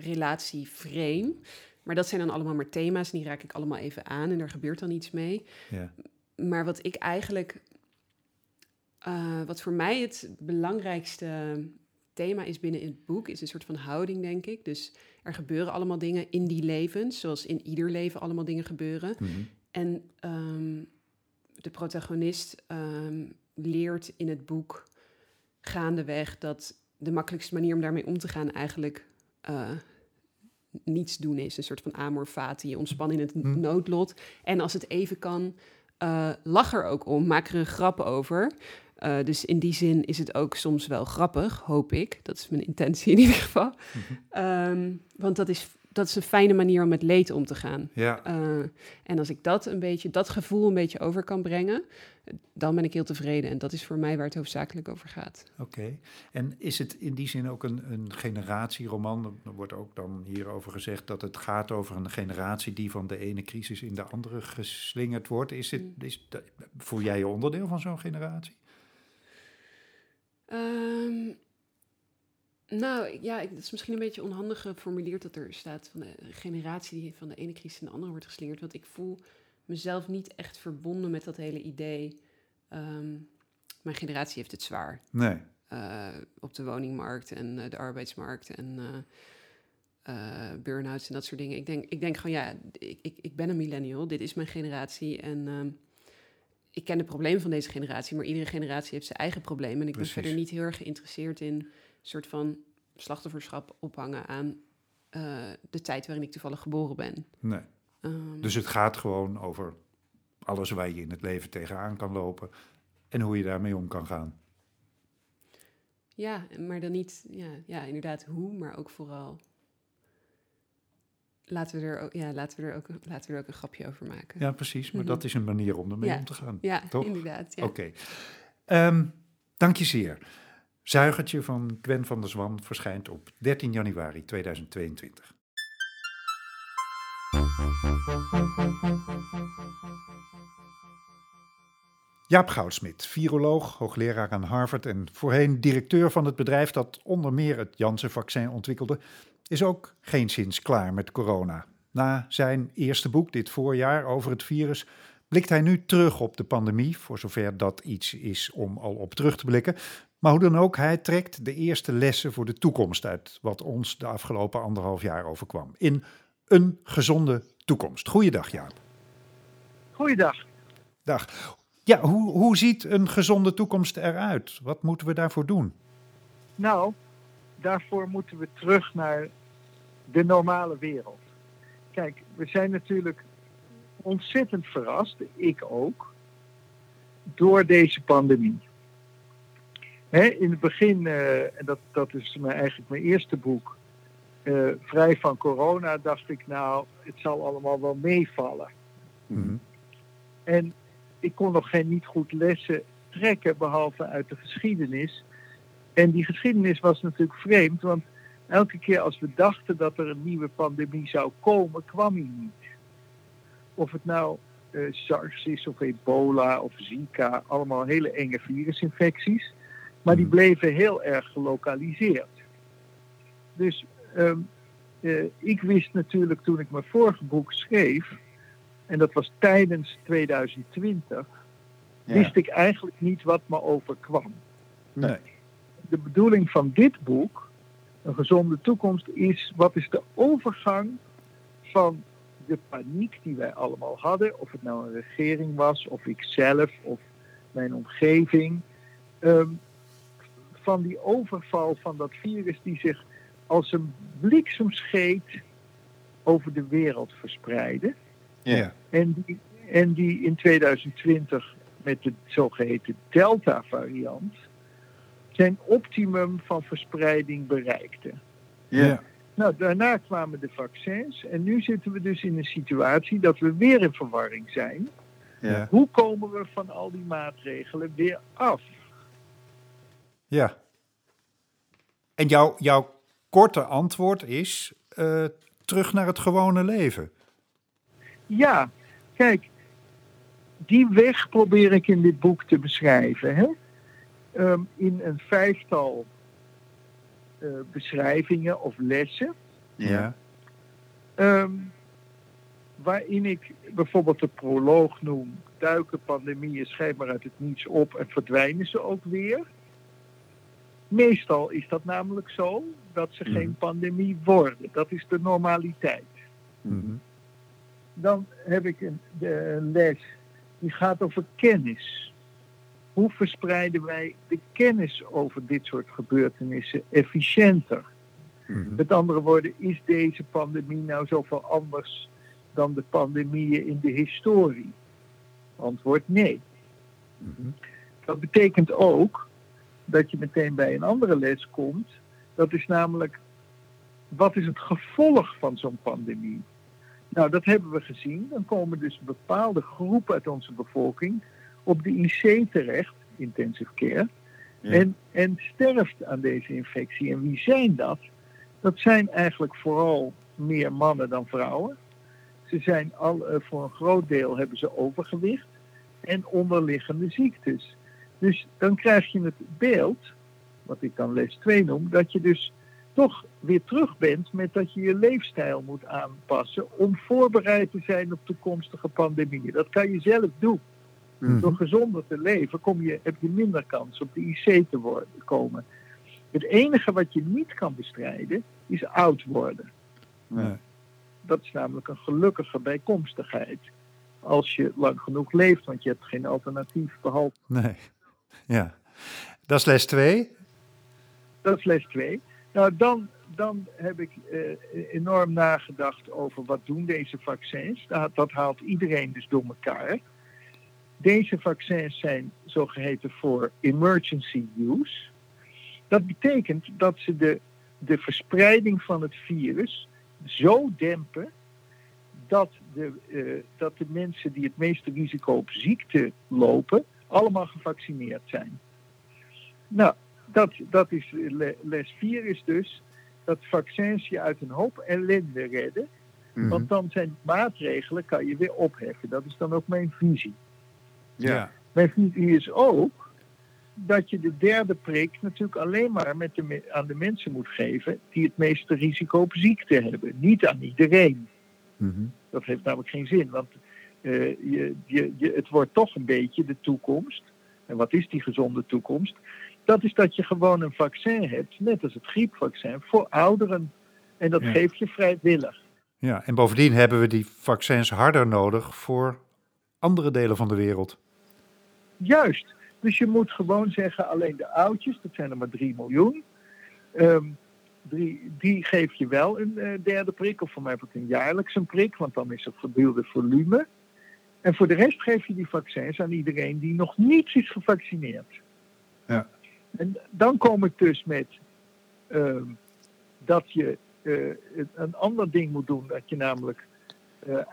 relatieframe. Maar dat zijn dan allemaal maar thema's en die raak ik allemaal even aan en er gebeurt dan iets mee. Ja. Maar wat ik eigenlijk, wat voor mij het belangrijkste thema is binnen het boek, is een soort van houding, denk ik. Dus er gebeuren allemaal dingen in die levens, zoals in ieder leven allemaal dingen gebeuren. Mm-hmm. En de protagonist leert in het boek gaandeweg dat de makkelijkste manier om daarmee om te gaan eigenlijk niets doen is. Een soort van amor fati, ontspannen in het noodlot. En als het even kan, lach er ook om, maak er een grap over. Dus in die zin is het ook soms wel grappig, hoop ik. Dat is mijn intentie in ieder geval. Mm-hmm. Want dat is een fijne manier om met leed om te gaan. Ja. En als ik dat gevoel een beetje over kan brengen, dan ben ik heel tevreden. En dat is voor mij waar het hoofdzakelijk over gaat. Oké. En is het in die zin ook een generatieroman? Er wordt ook dan hierover gezegd dat het gaat over een generatie die van de ene crisis in de andere geslingerd wordt. Voel jij je onderdeel van zo'n generatie? Dat is misschien een beetje onhandig geformuleerd dat er staat van de generatie die van de ene crisis in de andere wordt geslingerd. Want ik voel mezelf niet echt verbonden met dat hele idee. Mijn generatie heeft het zwaar. Nee. Op de woningmarkt en de arbeidsmarkt en burn-outs en dat soort dingen. Ik denk gewoon, ik ben een millennial, dit is mijn generatie en... ik ken de problemen van deze generatie, maar iedere generatie heeft zijn eigen problemen. En ik ben verder niet heel erg geïnteresseerd in een soort van slachtofferschap ophangen aan de tijd waarin ik toevallig geboren ben. Nee. Dus het gaat gewoon over alles waar je in het leven tegenaan kan lopen en hoe je daarmee om kan gaan. Ja, maar dan niet, ja inderdaad hoe, maar ook vooral laten we er ook een grapje over maken. Ja, precies, maar dat is een manier om ermee om te gaan. Ja, toch? Inderdaad. Ja. Oké. Dank je zeer. Zuigertje van Gwen van der Zwan verschijnt op 13 januari 2022. Jaap Goudsmit, viroloog, hoogleraar aan Harvard en voorheen directeur van het bedrijf dat onder meer het Janssen-vaccin ontwikkelde, is ook geenszins klaar met corona. Na zijn eerste boek dit voorjaar over het virus blikt hij nu terug op de pandemie, voor zover dat iets is om al op terug te blikken. Maar hoe dan ook, hij trekt de eerste lessen voor de toekomst uit wat ons de afgelopen 1,5 jaar overkwam. In een gezonde toekomst. Goeiedag, Jaap. Goeiedag. Dag. Ja, hoe ziet een gezonde toekomst eruit? Wat moeten we daarvoor doen? Nou, daarvoor moeten we terug naar de normale wereld. Kijk, we zijn natuurlijk ontzettend verrast, ik ook, door deze pandemie. Hè, in het begin, en dat is eigenlijk mijn eerste boek, vrij van corona, dacht ik nou, het zal allemaal wel meevallen. Mm-hmm. En ik kon nog niet goed lessen trekken, behalve uit de geschiedenis. En die geschiedenis was natuurlijk vreemd, want elke keer als we dachten dat er een nieuwe pandemie zou komen, kwam die niet. Of het nou SARS is, of ebola, of Zika, allemaal hele enge virusinfecties. Maar die bleven heel erg gelokaliseerd. Dus ik wist natuurlijk toen ik mijn vorige boek schreef, en dat was tijdens 2020, wist ik eigenlijk niet wat me overkwam. Nee. De bedoeling van dit boek, Een gezonde toekomst, is wat is de overgang van de paniek die wij allemaal hadden, of het nou een regering was, of ikzelf, of mijn omgeving, van die overval van dat virus die zich als een bliksemscheet over de wereld verspreidde. Yeah. En die in 2020 met de zogeheten Delta-variant zijn optimum van verspreiding bereikte. Yeah. Nou, daarna kwamen de vaccins en nu zitten we dus in een situatie dat we weer in verwarring zijn. Yeah. Hoe komen we van al die maatregelen weer af? Ja. Yeah. En jouw korte antwoord is terug naar het gewone leven. Ja, kijk, die weg probeer ik in dit boek te beschrijven. Hè? In een 5-tal beschrijvingen of lessen. Ja. Waarin ik bijvoorbeeld de proloog noem. Duiken pandemieën schijnbaar uit het niets op en verdwijnen ze ook weer. Meestal is dat namelijk zo dat ze geen pandemie worden. Dat is de normaliteit. Mm-hmm. Dan heb ik een les die gaat over kennis. Hoe verspreiden wij de kennis over dit soort gebeurtenissen efficiënter? Mm-hmm. Met andere woorden, is deze pandemie nou zoveel anders dan de pandemieën in de historie? Antwoord nee. Mm-hmm. Dat betekent ook dat je meteen bij een andere les komt. Dat is namelijk, wat is het gevolg van zo'n pandemie? Nou, dat hebben we gezien. Dan komen dus bepaalde groepen uit onze bevolking op de IC terecht, intensive care, en sterft aan deze infectie. En wie zijn dat? Dat zijn eigenlijk vooral meer mannen dan vrouwen. Ze zijn voor een groot deel hebben ze overgewicht en onderliggende ziektes. Dus dan krijg je het beeld, wat ik dan les 2 noem, dat je dus toch weer terug bent met dat je je leefstijl moet aanpassen om voorbereid te zijn op toekomstige pandemieën. Dat kan je zelf doen. Mm-hmm. Door gezonder te leven heb je minder kans op de IC te komen. Het enige wat je niet kan bestrijden is oud worden. Nee. Dat is namelijk een gelukkige bijkomstigheid. als je lang genoeg leeft, want je hebt geen alternatief behalve. Nee, ja. Dat is les 2. Dat is les 2. Nou, dan heb ik enorm nagedacht over wat doen deze vaccins. Dat haalt iedereen dus door elkaar. Deze vaccins zijn zogeheten voor emergency use. Dat betekent dat ze de verspreiding van het virus zo dempen dat de mensen die het meeste risico op ziekte lopen allemaal gevaccineerd zijn. Nou, dat is les 4 is dus dat vaccins je uit een hoop ellende redden. Mm-hmm. Want dan zijn maatregelen, kan je weer opheffen. Dat is dan ook mijn visie. Ja. Mijn visie is ook dat je de derde prik natuurlijk alleen maar aan de mensen moet geven die het meeste risico op ziekte hebben. Niet aan iedereen. Mm-hmm. Dat heeft namelijk geen zin, want het wordt toch een beetje de toekomst. En wat is die gezonde toekomst? Dat is dat je gewoon een vaccin hebt, net als het griepvaccin, voor ouderen. En dat geef je vrijwillig. Ja, en bovendien hebben we die vaccins harder nodig voor andere delen van de wereld. Juist. Dus je moet gewoon zeggen, alleen de oudjes, dat zijn er maar 3 miljoen... die geef je wel een derde prik, of voor mij wordt een jaarlijks een prik, want dan is het gedeelde volume. En voor de rest geef je die vaccins aan iedereen die nog niet is gevaccineerd. Ja. En dan kom ik dus met dat je een ander ding moet doen, dat je namelijk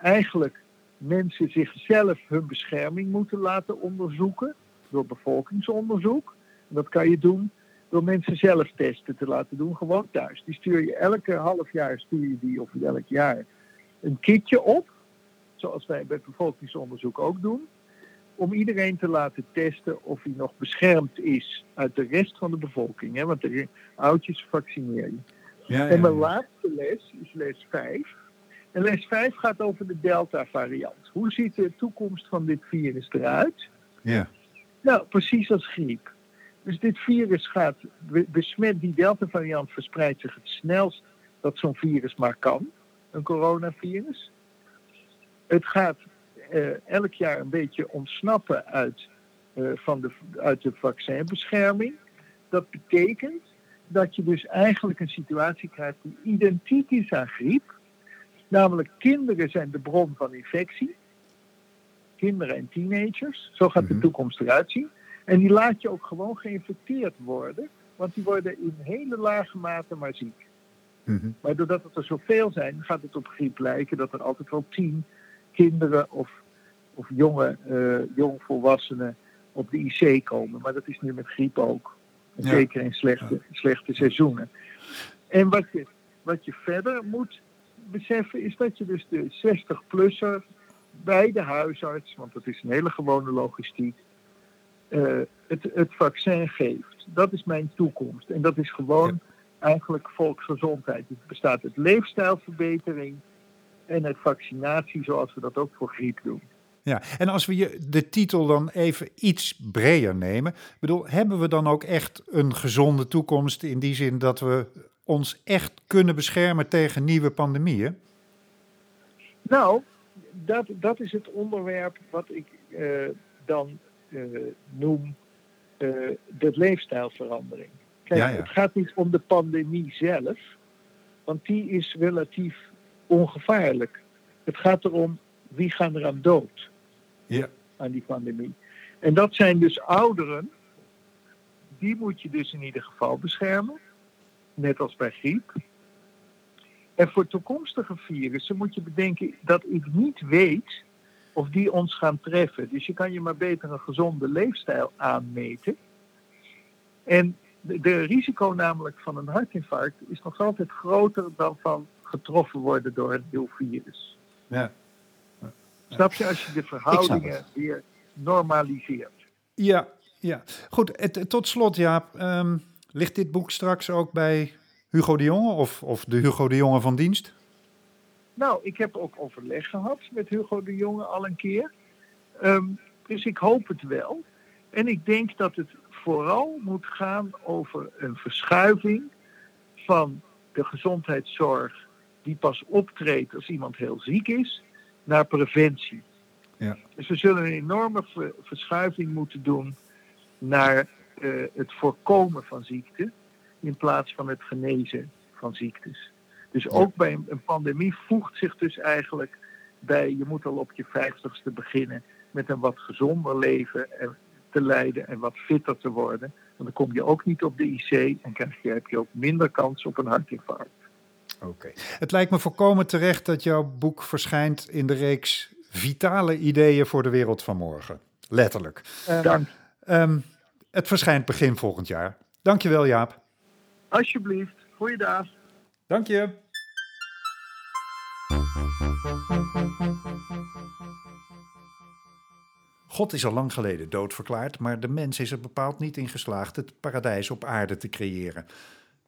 eigenlijk mensen zichzelf hun bescherming moeten laten onderzoeken door bevolkingsonderzoek. En dat kan je doen door mensen zelf testen te laten doen, gewoon thuis. Die stuur je elke half jaar, of elk jaar, een kitje op, zoals wij bij het bevolkingsonderzoek ook doen, om iedereen te laten testen of hij nog beschermd is uit de rest van de bevolking. Hè? Want de oudjes vaccineer je. Ja. En mijn laatste les is les 5. En les 5 gaat over de Delta-variant. Hoe ziet de toekomst van dit virus eruit? Ja. Nou, precies als griep. Dus dit virus gaat besmet, die Delta-variant verspreidt zich het snelst dat zo'n virus maar kan. Een coronavirus. Het gaat elk jaar een beetje ontsnappen uit de vaccinbescherming. Dat betekent dat je dus eigenlijk een situatie krijgt die identiek is aan griep. Namelijk kinderen zijn de bron van infectie. Kinderen en teenagers. Zo gaat de toekomst eruit zien. En die laat je ook gewoon geïnfecteerd worden. Want die worden in hele lage mate maar ziek. Mm-hmm. Maar doordat het er zoveel zijn, gaat het op griep lijken dat er altijd wel 10 kinderen of jongvolwassenen op de IC komen. Maar dat is nu met griep ook. Ja. Zeker in slechte seizoenen. En wat je verder moet beseffen is dat je dus de 60-plusser bij de huisarts, want dat is een hele gewone logistiek, het vaccin geeft. Dat is mijn toekomst. En dat is gewoon eigenlijk volksgezondheid. Het bestaat uit leefstijlverbetering en uit vaccinatie, zoals we dat ook voor griep doen. Ja, en als we de titel dan even iets breder nemen, bedoel, hebben we dan ook echt een gezonde toekomst in die zin dat we ons echt kunnen beschermen tegen nieuwe pandemieën? Nou, dat is het onderwerp wat ik dan noem de leefstijlverandering. Kijk, het gaat niet om de pandemie zelf, want die is relatief ongevaarlijk. Het gaat erom wie gaan eraan dood aan die pandemie. En dat zijn dus ouderen, die moet je dus in ieder geval beschermen, net als bij griep. En voor toekomstige virussen moet je bedenken dat ik niet weet of die ons gaan treffen. Dus je kan je maar beter een gezonde leefstijl aanmeten. En de risico namelijk van een hartinfarct is nog altijd groter dan van getroffen worden door het nieuw virus. Ja. Ja. Snap je, als je de verhoudingen weer normaliseert? Ja, ja. Goed, tot slot Jaap. Ligt dit boek straks ook bij Hugo de Jonge of de Hugo de Jonge van dienst? Nou, ik heb ook overleg gehad met Hugo de Jonge al een keer. Dus ik hoop het wel. En ik denk dat het vooral moet gaan over een verschuiving van de gezondheidszorg die pas optreedt als iemand heel ziek is, naar preventie. Ja. Dus we zullen een enorme verschuiving moeten doen naar het voorkomen van ziekte in plaats van het genezen van ziektes. Dus ook bij een pandemie voegt zich dus eigenlijk bij, je moet al op je 50ste beginnen met een wat gezonder leven te leiden en wat fitter te worden. En dan kom je ook niet op de IC en heb je ook minder kans op een hartinfarct. Oké. Het lijkt me volkomen terecht dat jouw boek verschijnt in de reeks Vitale Ideeën voor de Wereld van Morgen. Letterlijk. Dank. Het verschijnt begin volgend jaar. Dankjewel, Jaap. Alsjeblieft. Goeiedag. Dank je. God is al lang geleden doodverklaard, maar de mens is er bepaald niet in geslaagd het paradijs op aarde te creëren.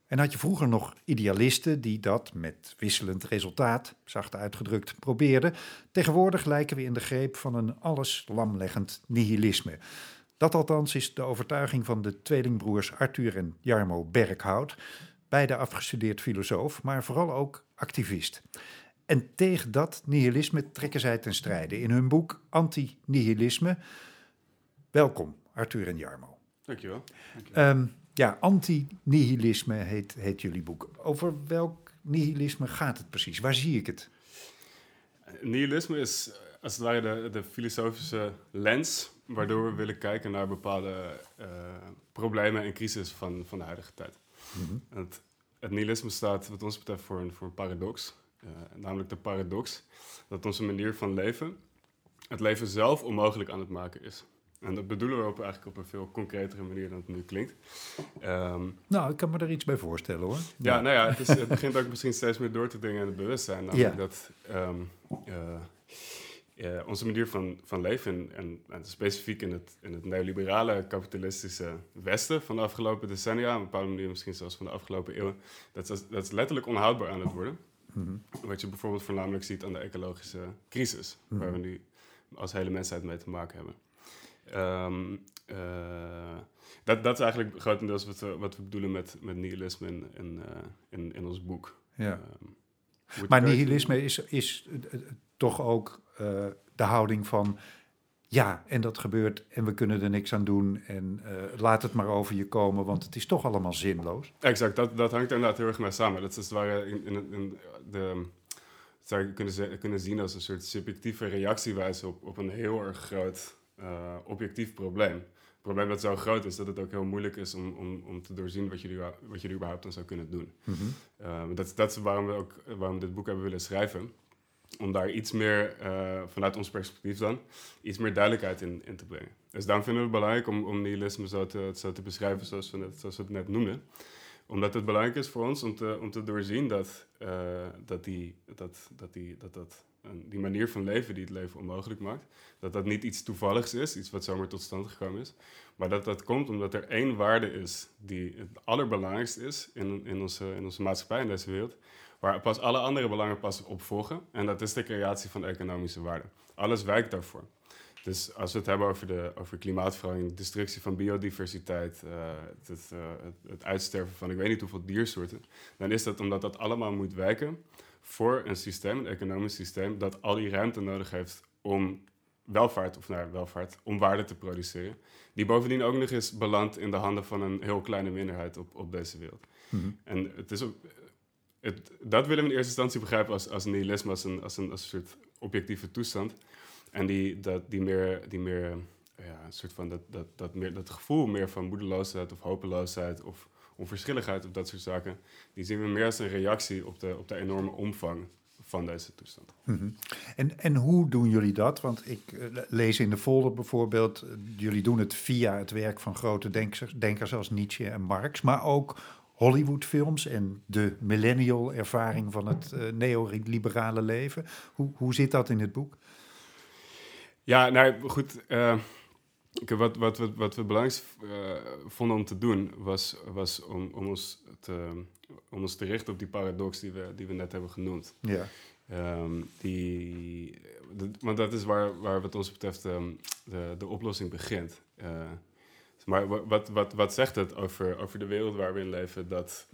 En had je vroeger nog idealisten die dat, met wisselend resultaat, zacht uitgedrukt, probeerden, tegenwoordig lijken we in de greep van een alles lamleggend nihilisme. Dat althans is de overtuiging van de tweelingbroers Arthur en Jarmo Berkhout, beide afgestudeerd filosoof, maar vooral ook activist. En tegen dat nihilisme trekken zij ten strijde in hun boek Anti-Nihilisme. Welkom, Arthur en Jarmo. Dankjewel. Anti-Nihilisme heet jullie boek. Over welk nihilisme gaat het precies? Waar zie ik het? Nihilisme is als het ware de filosofische lens waardoor we willen kijken naar bepaalde problemen en crises van de huidige tijd. Mm-hmm. Het nihilisme staat wat ons betreft voor een paradox. Namelijk de paradox dat onze manier van leven het leven zelf onmogelijk aan het maken is. En dat bedoelen we eigenlijk op een veel concretere manier dan het nu klinkt. Ik kan me daar iets bij voorstellen hoor. Het begint ook misschien steeds meer door te dringen aan het bewustzijn. Dat onze manier van leven, en specifiek in het neoliberale kapitalistische Westen van de afgelopen decennia, op een bepaalde manier misschien zelfs van de afgelopen eeuwen, dat is letterlijk onhoudbaar aan het worden. Mm-hmm. Wat je bijvoorbeeld voornamelijk ziet aan de ecologische crisis, mm-hmm. waar we nu als hele mensheid mee te maken hebben. Dat is eigenlijk grotendeels wat we bedoelen met nihilisme in ons boek. Ja. Maar nihilisme is toch ook de houding van, ja, en dat gebeurt en we kunnen er niks aan doen en laat het maar over je komen, want het is toch allemaal zinloos. Exact, dat hangt inderdaad heel erg mee samen. Dat is het ware zou je kunnen zien als een soort subjectieve reactiewijze op een heel erg groot objectief probleem. Het probleem dat zo groot is dat het ook heel moeilijk is om te doorzien wat je er überhaupt aan zou kunnen doen. Mm-hmm. Dat is waarom we dit boek hebben willen schrijven. Om daar iets meer, vanuit ons perspectief dan, iets meer duidelijkheid in te brengen. Dus daarom vinden we het belangrijk om nihilisme zo te beschrijven zoals we het net noemden. Omdat het belangrijk is voor ons om te doorzien dat die manier van leven die het leven onmogelijk maakt, dat niet iets toevalligs is, iets wat zomaar tot stand gekomen is, maar dat komt omdat er één waarde is die het allerbelangrijkste is in onze maatschappij, in deze wereld, waar pas alle andere belangen pas op volgen. En dat is de creatie van economische waarde. Alles wijkt daarvoor. Dus als we het hebben over klimaatverandering, destructie van biodiversiteit, het uitsterven van ik weet niet hoeveel diersoorten, dan is dat omdat dat allemaal moet wijken voor een economisch systeem, dat al die ruimte nodig heeft om welvaart, om waarde te produceren, die bovendien ook nog eens belandt in de handen van een heel kleine minderheid op deze wereld. Mm-hmm. En het is dat willen we in eerste instantie begrijpen als nihilisme, als een soort objectieve toestand. En dat gevoel meer van moedeloosheid of hopeloosheid of onverschilligheid of dat soort zaken, die zien we meer als een reactie op de enorme omvang van deze toestand. Mm-hmm. En hoe doen jullie dat? Want ik lees in de folder bijvoorbeeld, jullie doen het via het werk van grote denkers als Nietzsche en Marx, maar ook Hollywoodfilms en de millennial ervaring van het neoliberale leven. Hoe zit dat in het boek? Ja, nou goed. Wat we belangrijk vonden om te doen, was om ons te richten op die paradox die we net hebben genoemd. Ja. Want dat is waar wat ons betreft de oplossing begint. Maar wat zegt het over de wereld waar we in leven,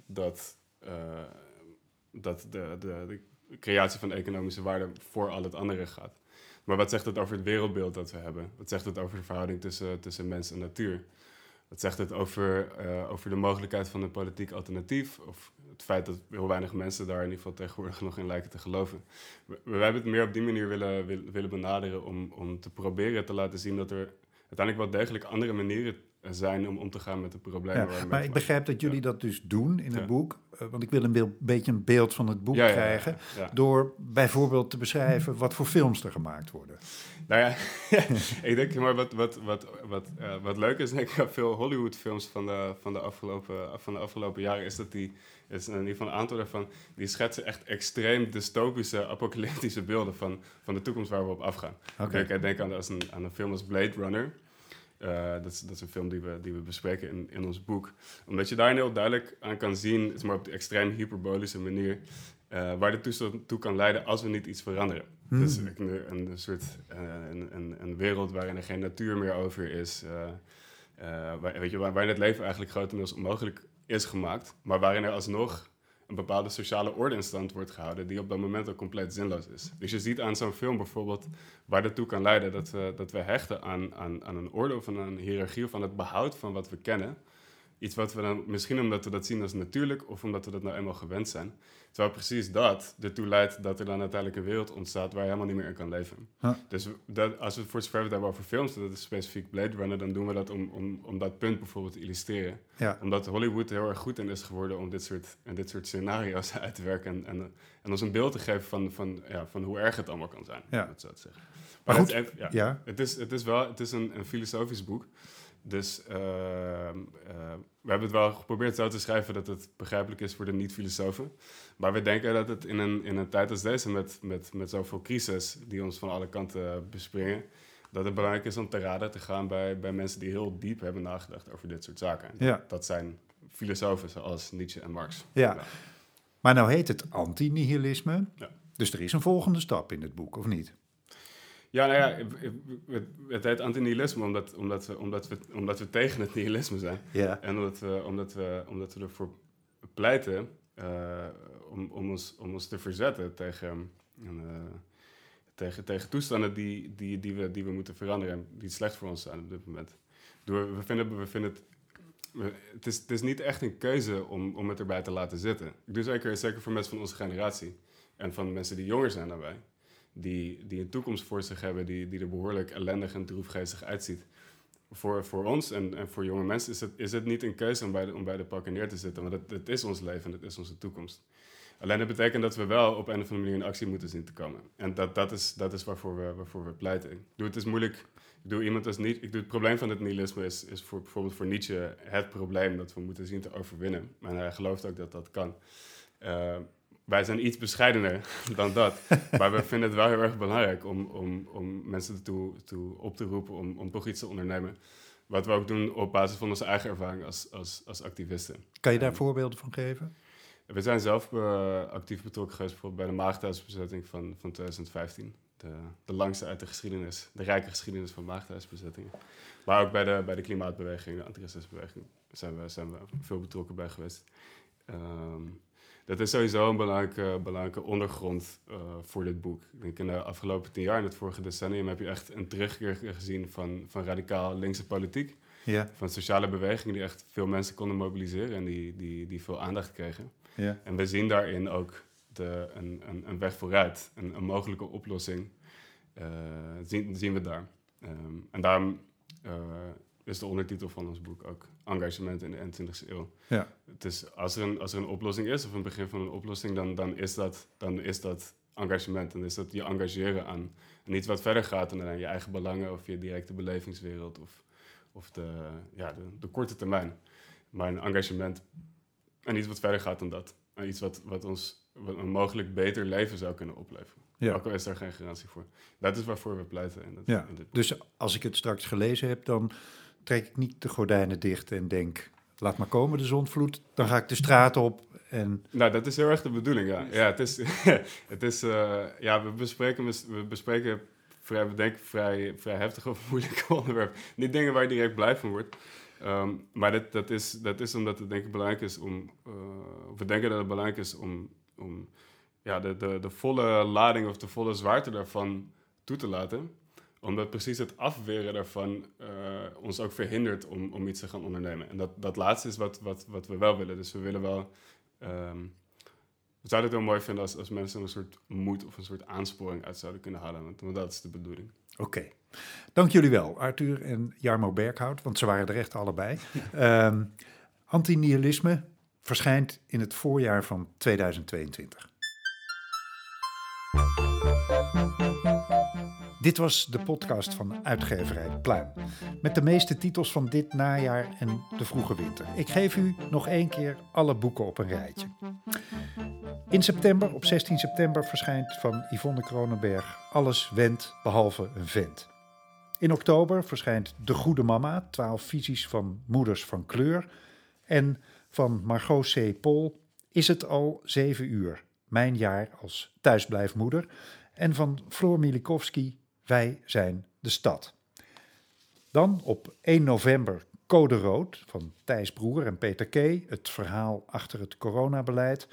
dat de creatie van economische waarde voor al het andere gaat? Maar wat zegt het over het wereldbeeld dat we hebben? Wat zegt het over de verhouding tussen mens en natuur? Wat zegt het over de mogelijkheid van een politiek alternatief? Of het feit dat heel weinig mensen daar in ieder geval tegenwoordig nog in lijken te geloven. We hebben het meer op die manier willen benaderen om te proberen te laten zien dat er uiteindelijk wel degelijk andere manieren zijn om om te gaan met de problemen. Ja, maar ik begrijp dat jullie dat dus doen in het boek. Want ik wil een beetje een beeld van het boek krijgen. Ja. Door bijvoorbeeld te beschrijven wat voor films er gemaakt worden. Nou ja, ik denk maar wat leuk is, denk ik, aan veel Hollywoodfilms van de afgelopen jaren, is dat die... is in ieder geval een aantal daarvan, die schetsen echt extreem dystopische, apocalyptische beelden van de toekomst waar we op afgaan. Okay. Ik denk aan een film als Blade Runner. Dat is een film die we bespreken in ons boek. Omdat je daar heel duidelijk aan kan zien, het is maar op de extreem hyperbolische manier, waar de toestand toe kan leiden als we niet iets veranderen. Dus een soort wereld waarin er geen natuur meer over is, waarin het leven eigenlijk grotendeels onmogelijk is gemaakt, maar waarin er alsnog een bepaalde sociale orde in stand wordt gehouden die op dat moment al compleet zinloos is. Dus je ziet aan zo'n film bijvoorbeeld waar dat toe kan leiden dat we hechten aan een orde of aan een hiërarchie of aan het behoud van wat we kennen. Iets wat we dan misschien omdat we dat zien als natuurlijk of omdat we dat nou eenmaal gewend zijn. Terwijl precies dat ertoe leidt dat er dan uiteindelijk een wereld ontstaat waar je helemaal niet meer in kan leven. Huh? Dus als we het voor zover we het hebben over films, dat is specifiek Blade Runner, dan doen we dat om dat punt bijvoorbeeld te illustreren. Ja. Omdat Hollywood heel erg goed in is geworden om dit soort scenario's uit te werken en ons een beeld te geven van hoe erg het allemaal kan zijn. Ja. Dat zou ik zeggen. Maar goed, het is een filosofisch boek. Dus we hebben het wel geprobeerd zo te schrijven dat het begrijpelijk is voor de niet-filosofen. Maar we denken dat het in een tijd als deze met zoveel crises die ons van alle kanten bespringen, dat het belangrijk is om te raden te gaan bij mensen die heel diep hebben nagedacht over dit soort zaken. Ja. Dat zijn filosofen zoals Nietzsche en Marx. Ja. Ja. Maar nou heet het antinihilisme. Ja. Dus er is een volgende stap in het boek, of niet? Ja, nou ja, het heet antinihilisme omdat we tegen het nihilisme zijn. Ja. En omdat we ervoor pleiten om ons te verzetten tegen toestanden die we moeten veranderen en die slecht voor ons zijn op dit moment. Het is niet echt een keuze om het erbij te laten zitten. Ik doe zeker voor mensen van onze generatie en van mensen die jonger zijn dan wij. Die een toekomst voor zich hebben, die er behoorlijk ellendig en droefgeestig uitziet. Voor ons en voor jonge mensen is het niet een keuze om bij de pakken neer te zitten, want het is ons leven en het is onze toekomst. Alleen dat betekent dat we wel op een of andere manier in actie moeten zien te komen. En dat is waarvoor we pleiten. Het probleem van het nihilisme is bijvoorbeeld voor Nietzsche het probleem dat we moeten zien te overwinnen. En hij gelooft ook dat dat kan. Wij zijn iets bescheidener dan dat. Maar we vinden het wel heel erg belangrijk om mensen ertoe op te roepen om toch iets te ondernemen. Wat we ook doen op basis van onze eigen ervaring als activisten. Kan je daar voorbeelden van geven? We zijn zelf actief betrokken geweest bijvoorbeeld bij de maagdhuisbezetting van 2015. De langste uit de geschiedenis, de rijke geschiedenis van maagdhuisbezettingen. Maar ook bij de klimaatbeweging, de antiracismebeweging zijn we veel betrokken bij geweest. Dat is sowieso een belangrijke ondergrond voor dit boek. Ik denk in de afgelopen 10 jaar, in het vorige decennium, heb je echt een terugkeer gezien van radicaal linkse politiek. Ja. Van sociale bewegingen die echt veel mensen konden mobiliseren en die veel aandacht kregen. Ja. En we zien daarin ook een weg vooruit, een mogelijke oplossing. Zien we daar. En daarom... is de ondertitel van ons boek ook engagement in de 21e eeuw. Ja. Het is, als er een oplossing is, of een begin van een oplossing, dan is dat engagement. Dan is dat je engageren aan iets wat verder gaat dan aan je eigen belangen of je directe belevingswereld of de korte termijn. Maar een engagement en iets wat verder gaat dan dat. En iets wat ons een mogelijk beter leven zou kunnen opleveren. Ja. Ook al is daar geen garantie voor. Dat is waarvoor we pleiten. In dit boek. Dus als ik het straks gelezen heb, dan trek ik niet de gordijnen dicht en denk, laat maar komen de zondvloed, dan ga ik de straat op. En... Nou, dat is heel erg de bedoeling, ja. Ja, we bespreken vrij heftige of moeilijke onderwerpen. Niet dingen waar je direct blij van wordt. Maar dat is omdat het denk ik belangrijk is we denken dat het belangrijk is om de volle lading of de volle zwaarte daarvan toe te laten. Omdat precies het afweren daarvan ons ook verhindert om iets te gaan ondernemen. En dat laatste is wat we wel willen. Dus we willen wel... we zouden het heel mooi vinden als mensen een soort moed of een soort aansporing uit zouden kunnen halen. Want dat is de bedoeling. Oké. Dank jullie wel, Arthur en Jarmo Berghout, want ze waren er echt allebei. Antinihilisme verschijnt in het voorjaar van 2022. Dit was de podcast van Uitgeverij Pluim. Met de meeste titels van dit najaar en de vroege winter. Ik geef u nog 1 keer alle boeken op een rijtje. In september, op 16 september, verschijnt van Yvonne Kronenberg Alles wendt behalve een vent. In oktober verschijnt De Goede Mama, 12 visies van moeders van kleur. En van Margot C. Pol Is het al 7 uur, mijn jaar als thuisblijfmoeder. En van Floor Milikowski Wij zijn de stad. Dan op 1 november Code Rood van Thijs Broer en Peter K. Het verhaal achter het coronabeleid.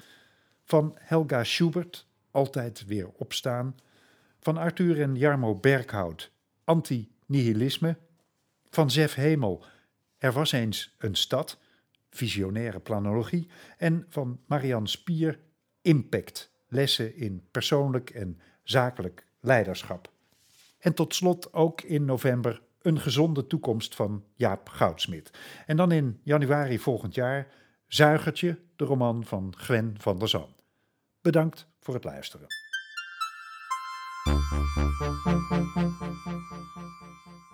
Van Helga Schubert Altijd weer opstaan. Van Arthur en Jarmo Berghout Anti-nihilisme. Van Zef Hemel Er was eens een stad. Visionaire planologie. En van Marianne Spier Impact. Lessen in persoonlijk en zakelijk leiderschap. En tot slot ook in november Een gezonde toekomst van Jaap Goudsmit. En dan in januari volgend jaar Zuigertje, de roman van Gwen van der Zwan. Bedankt voor het luisteren.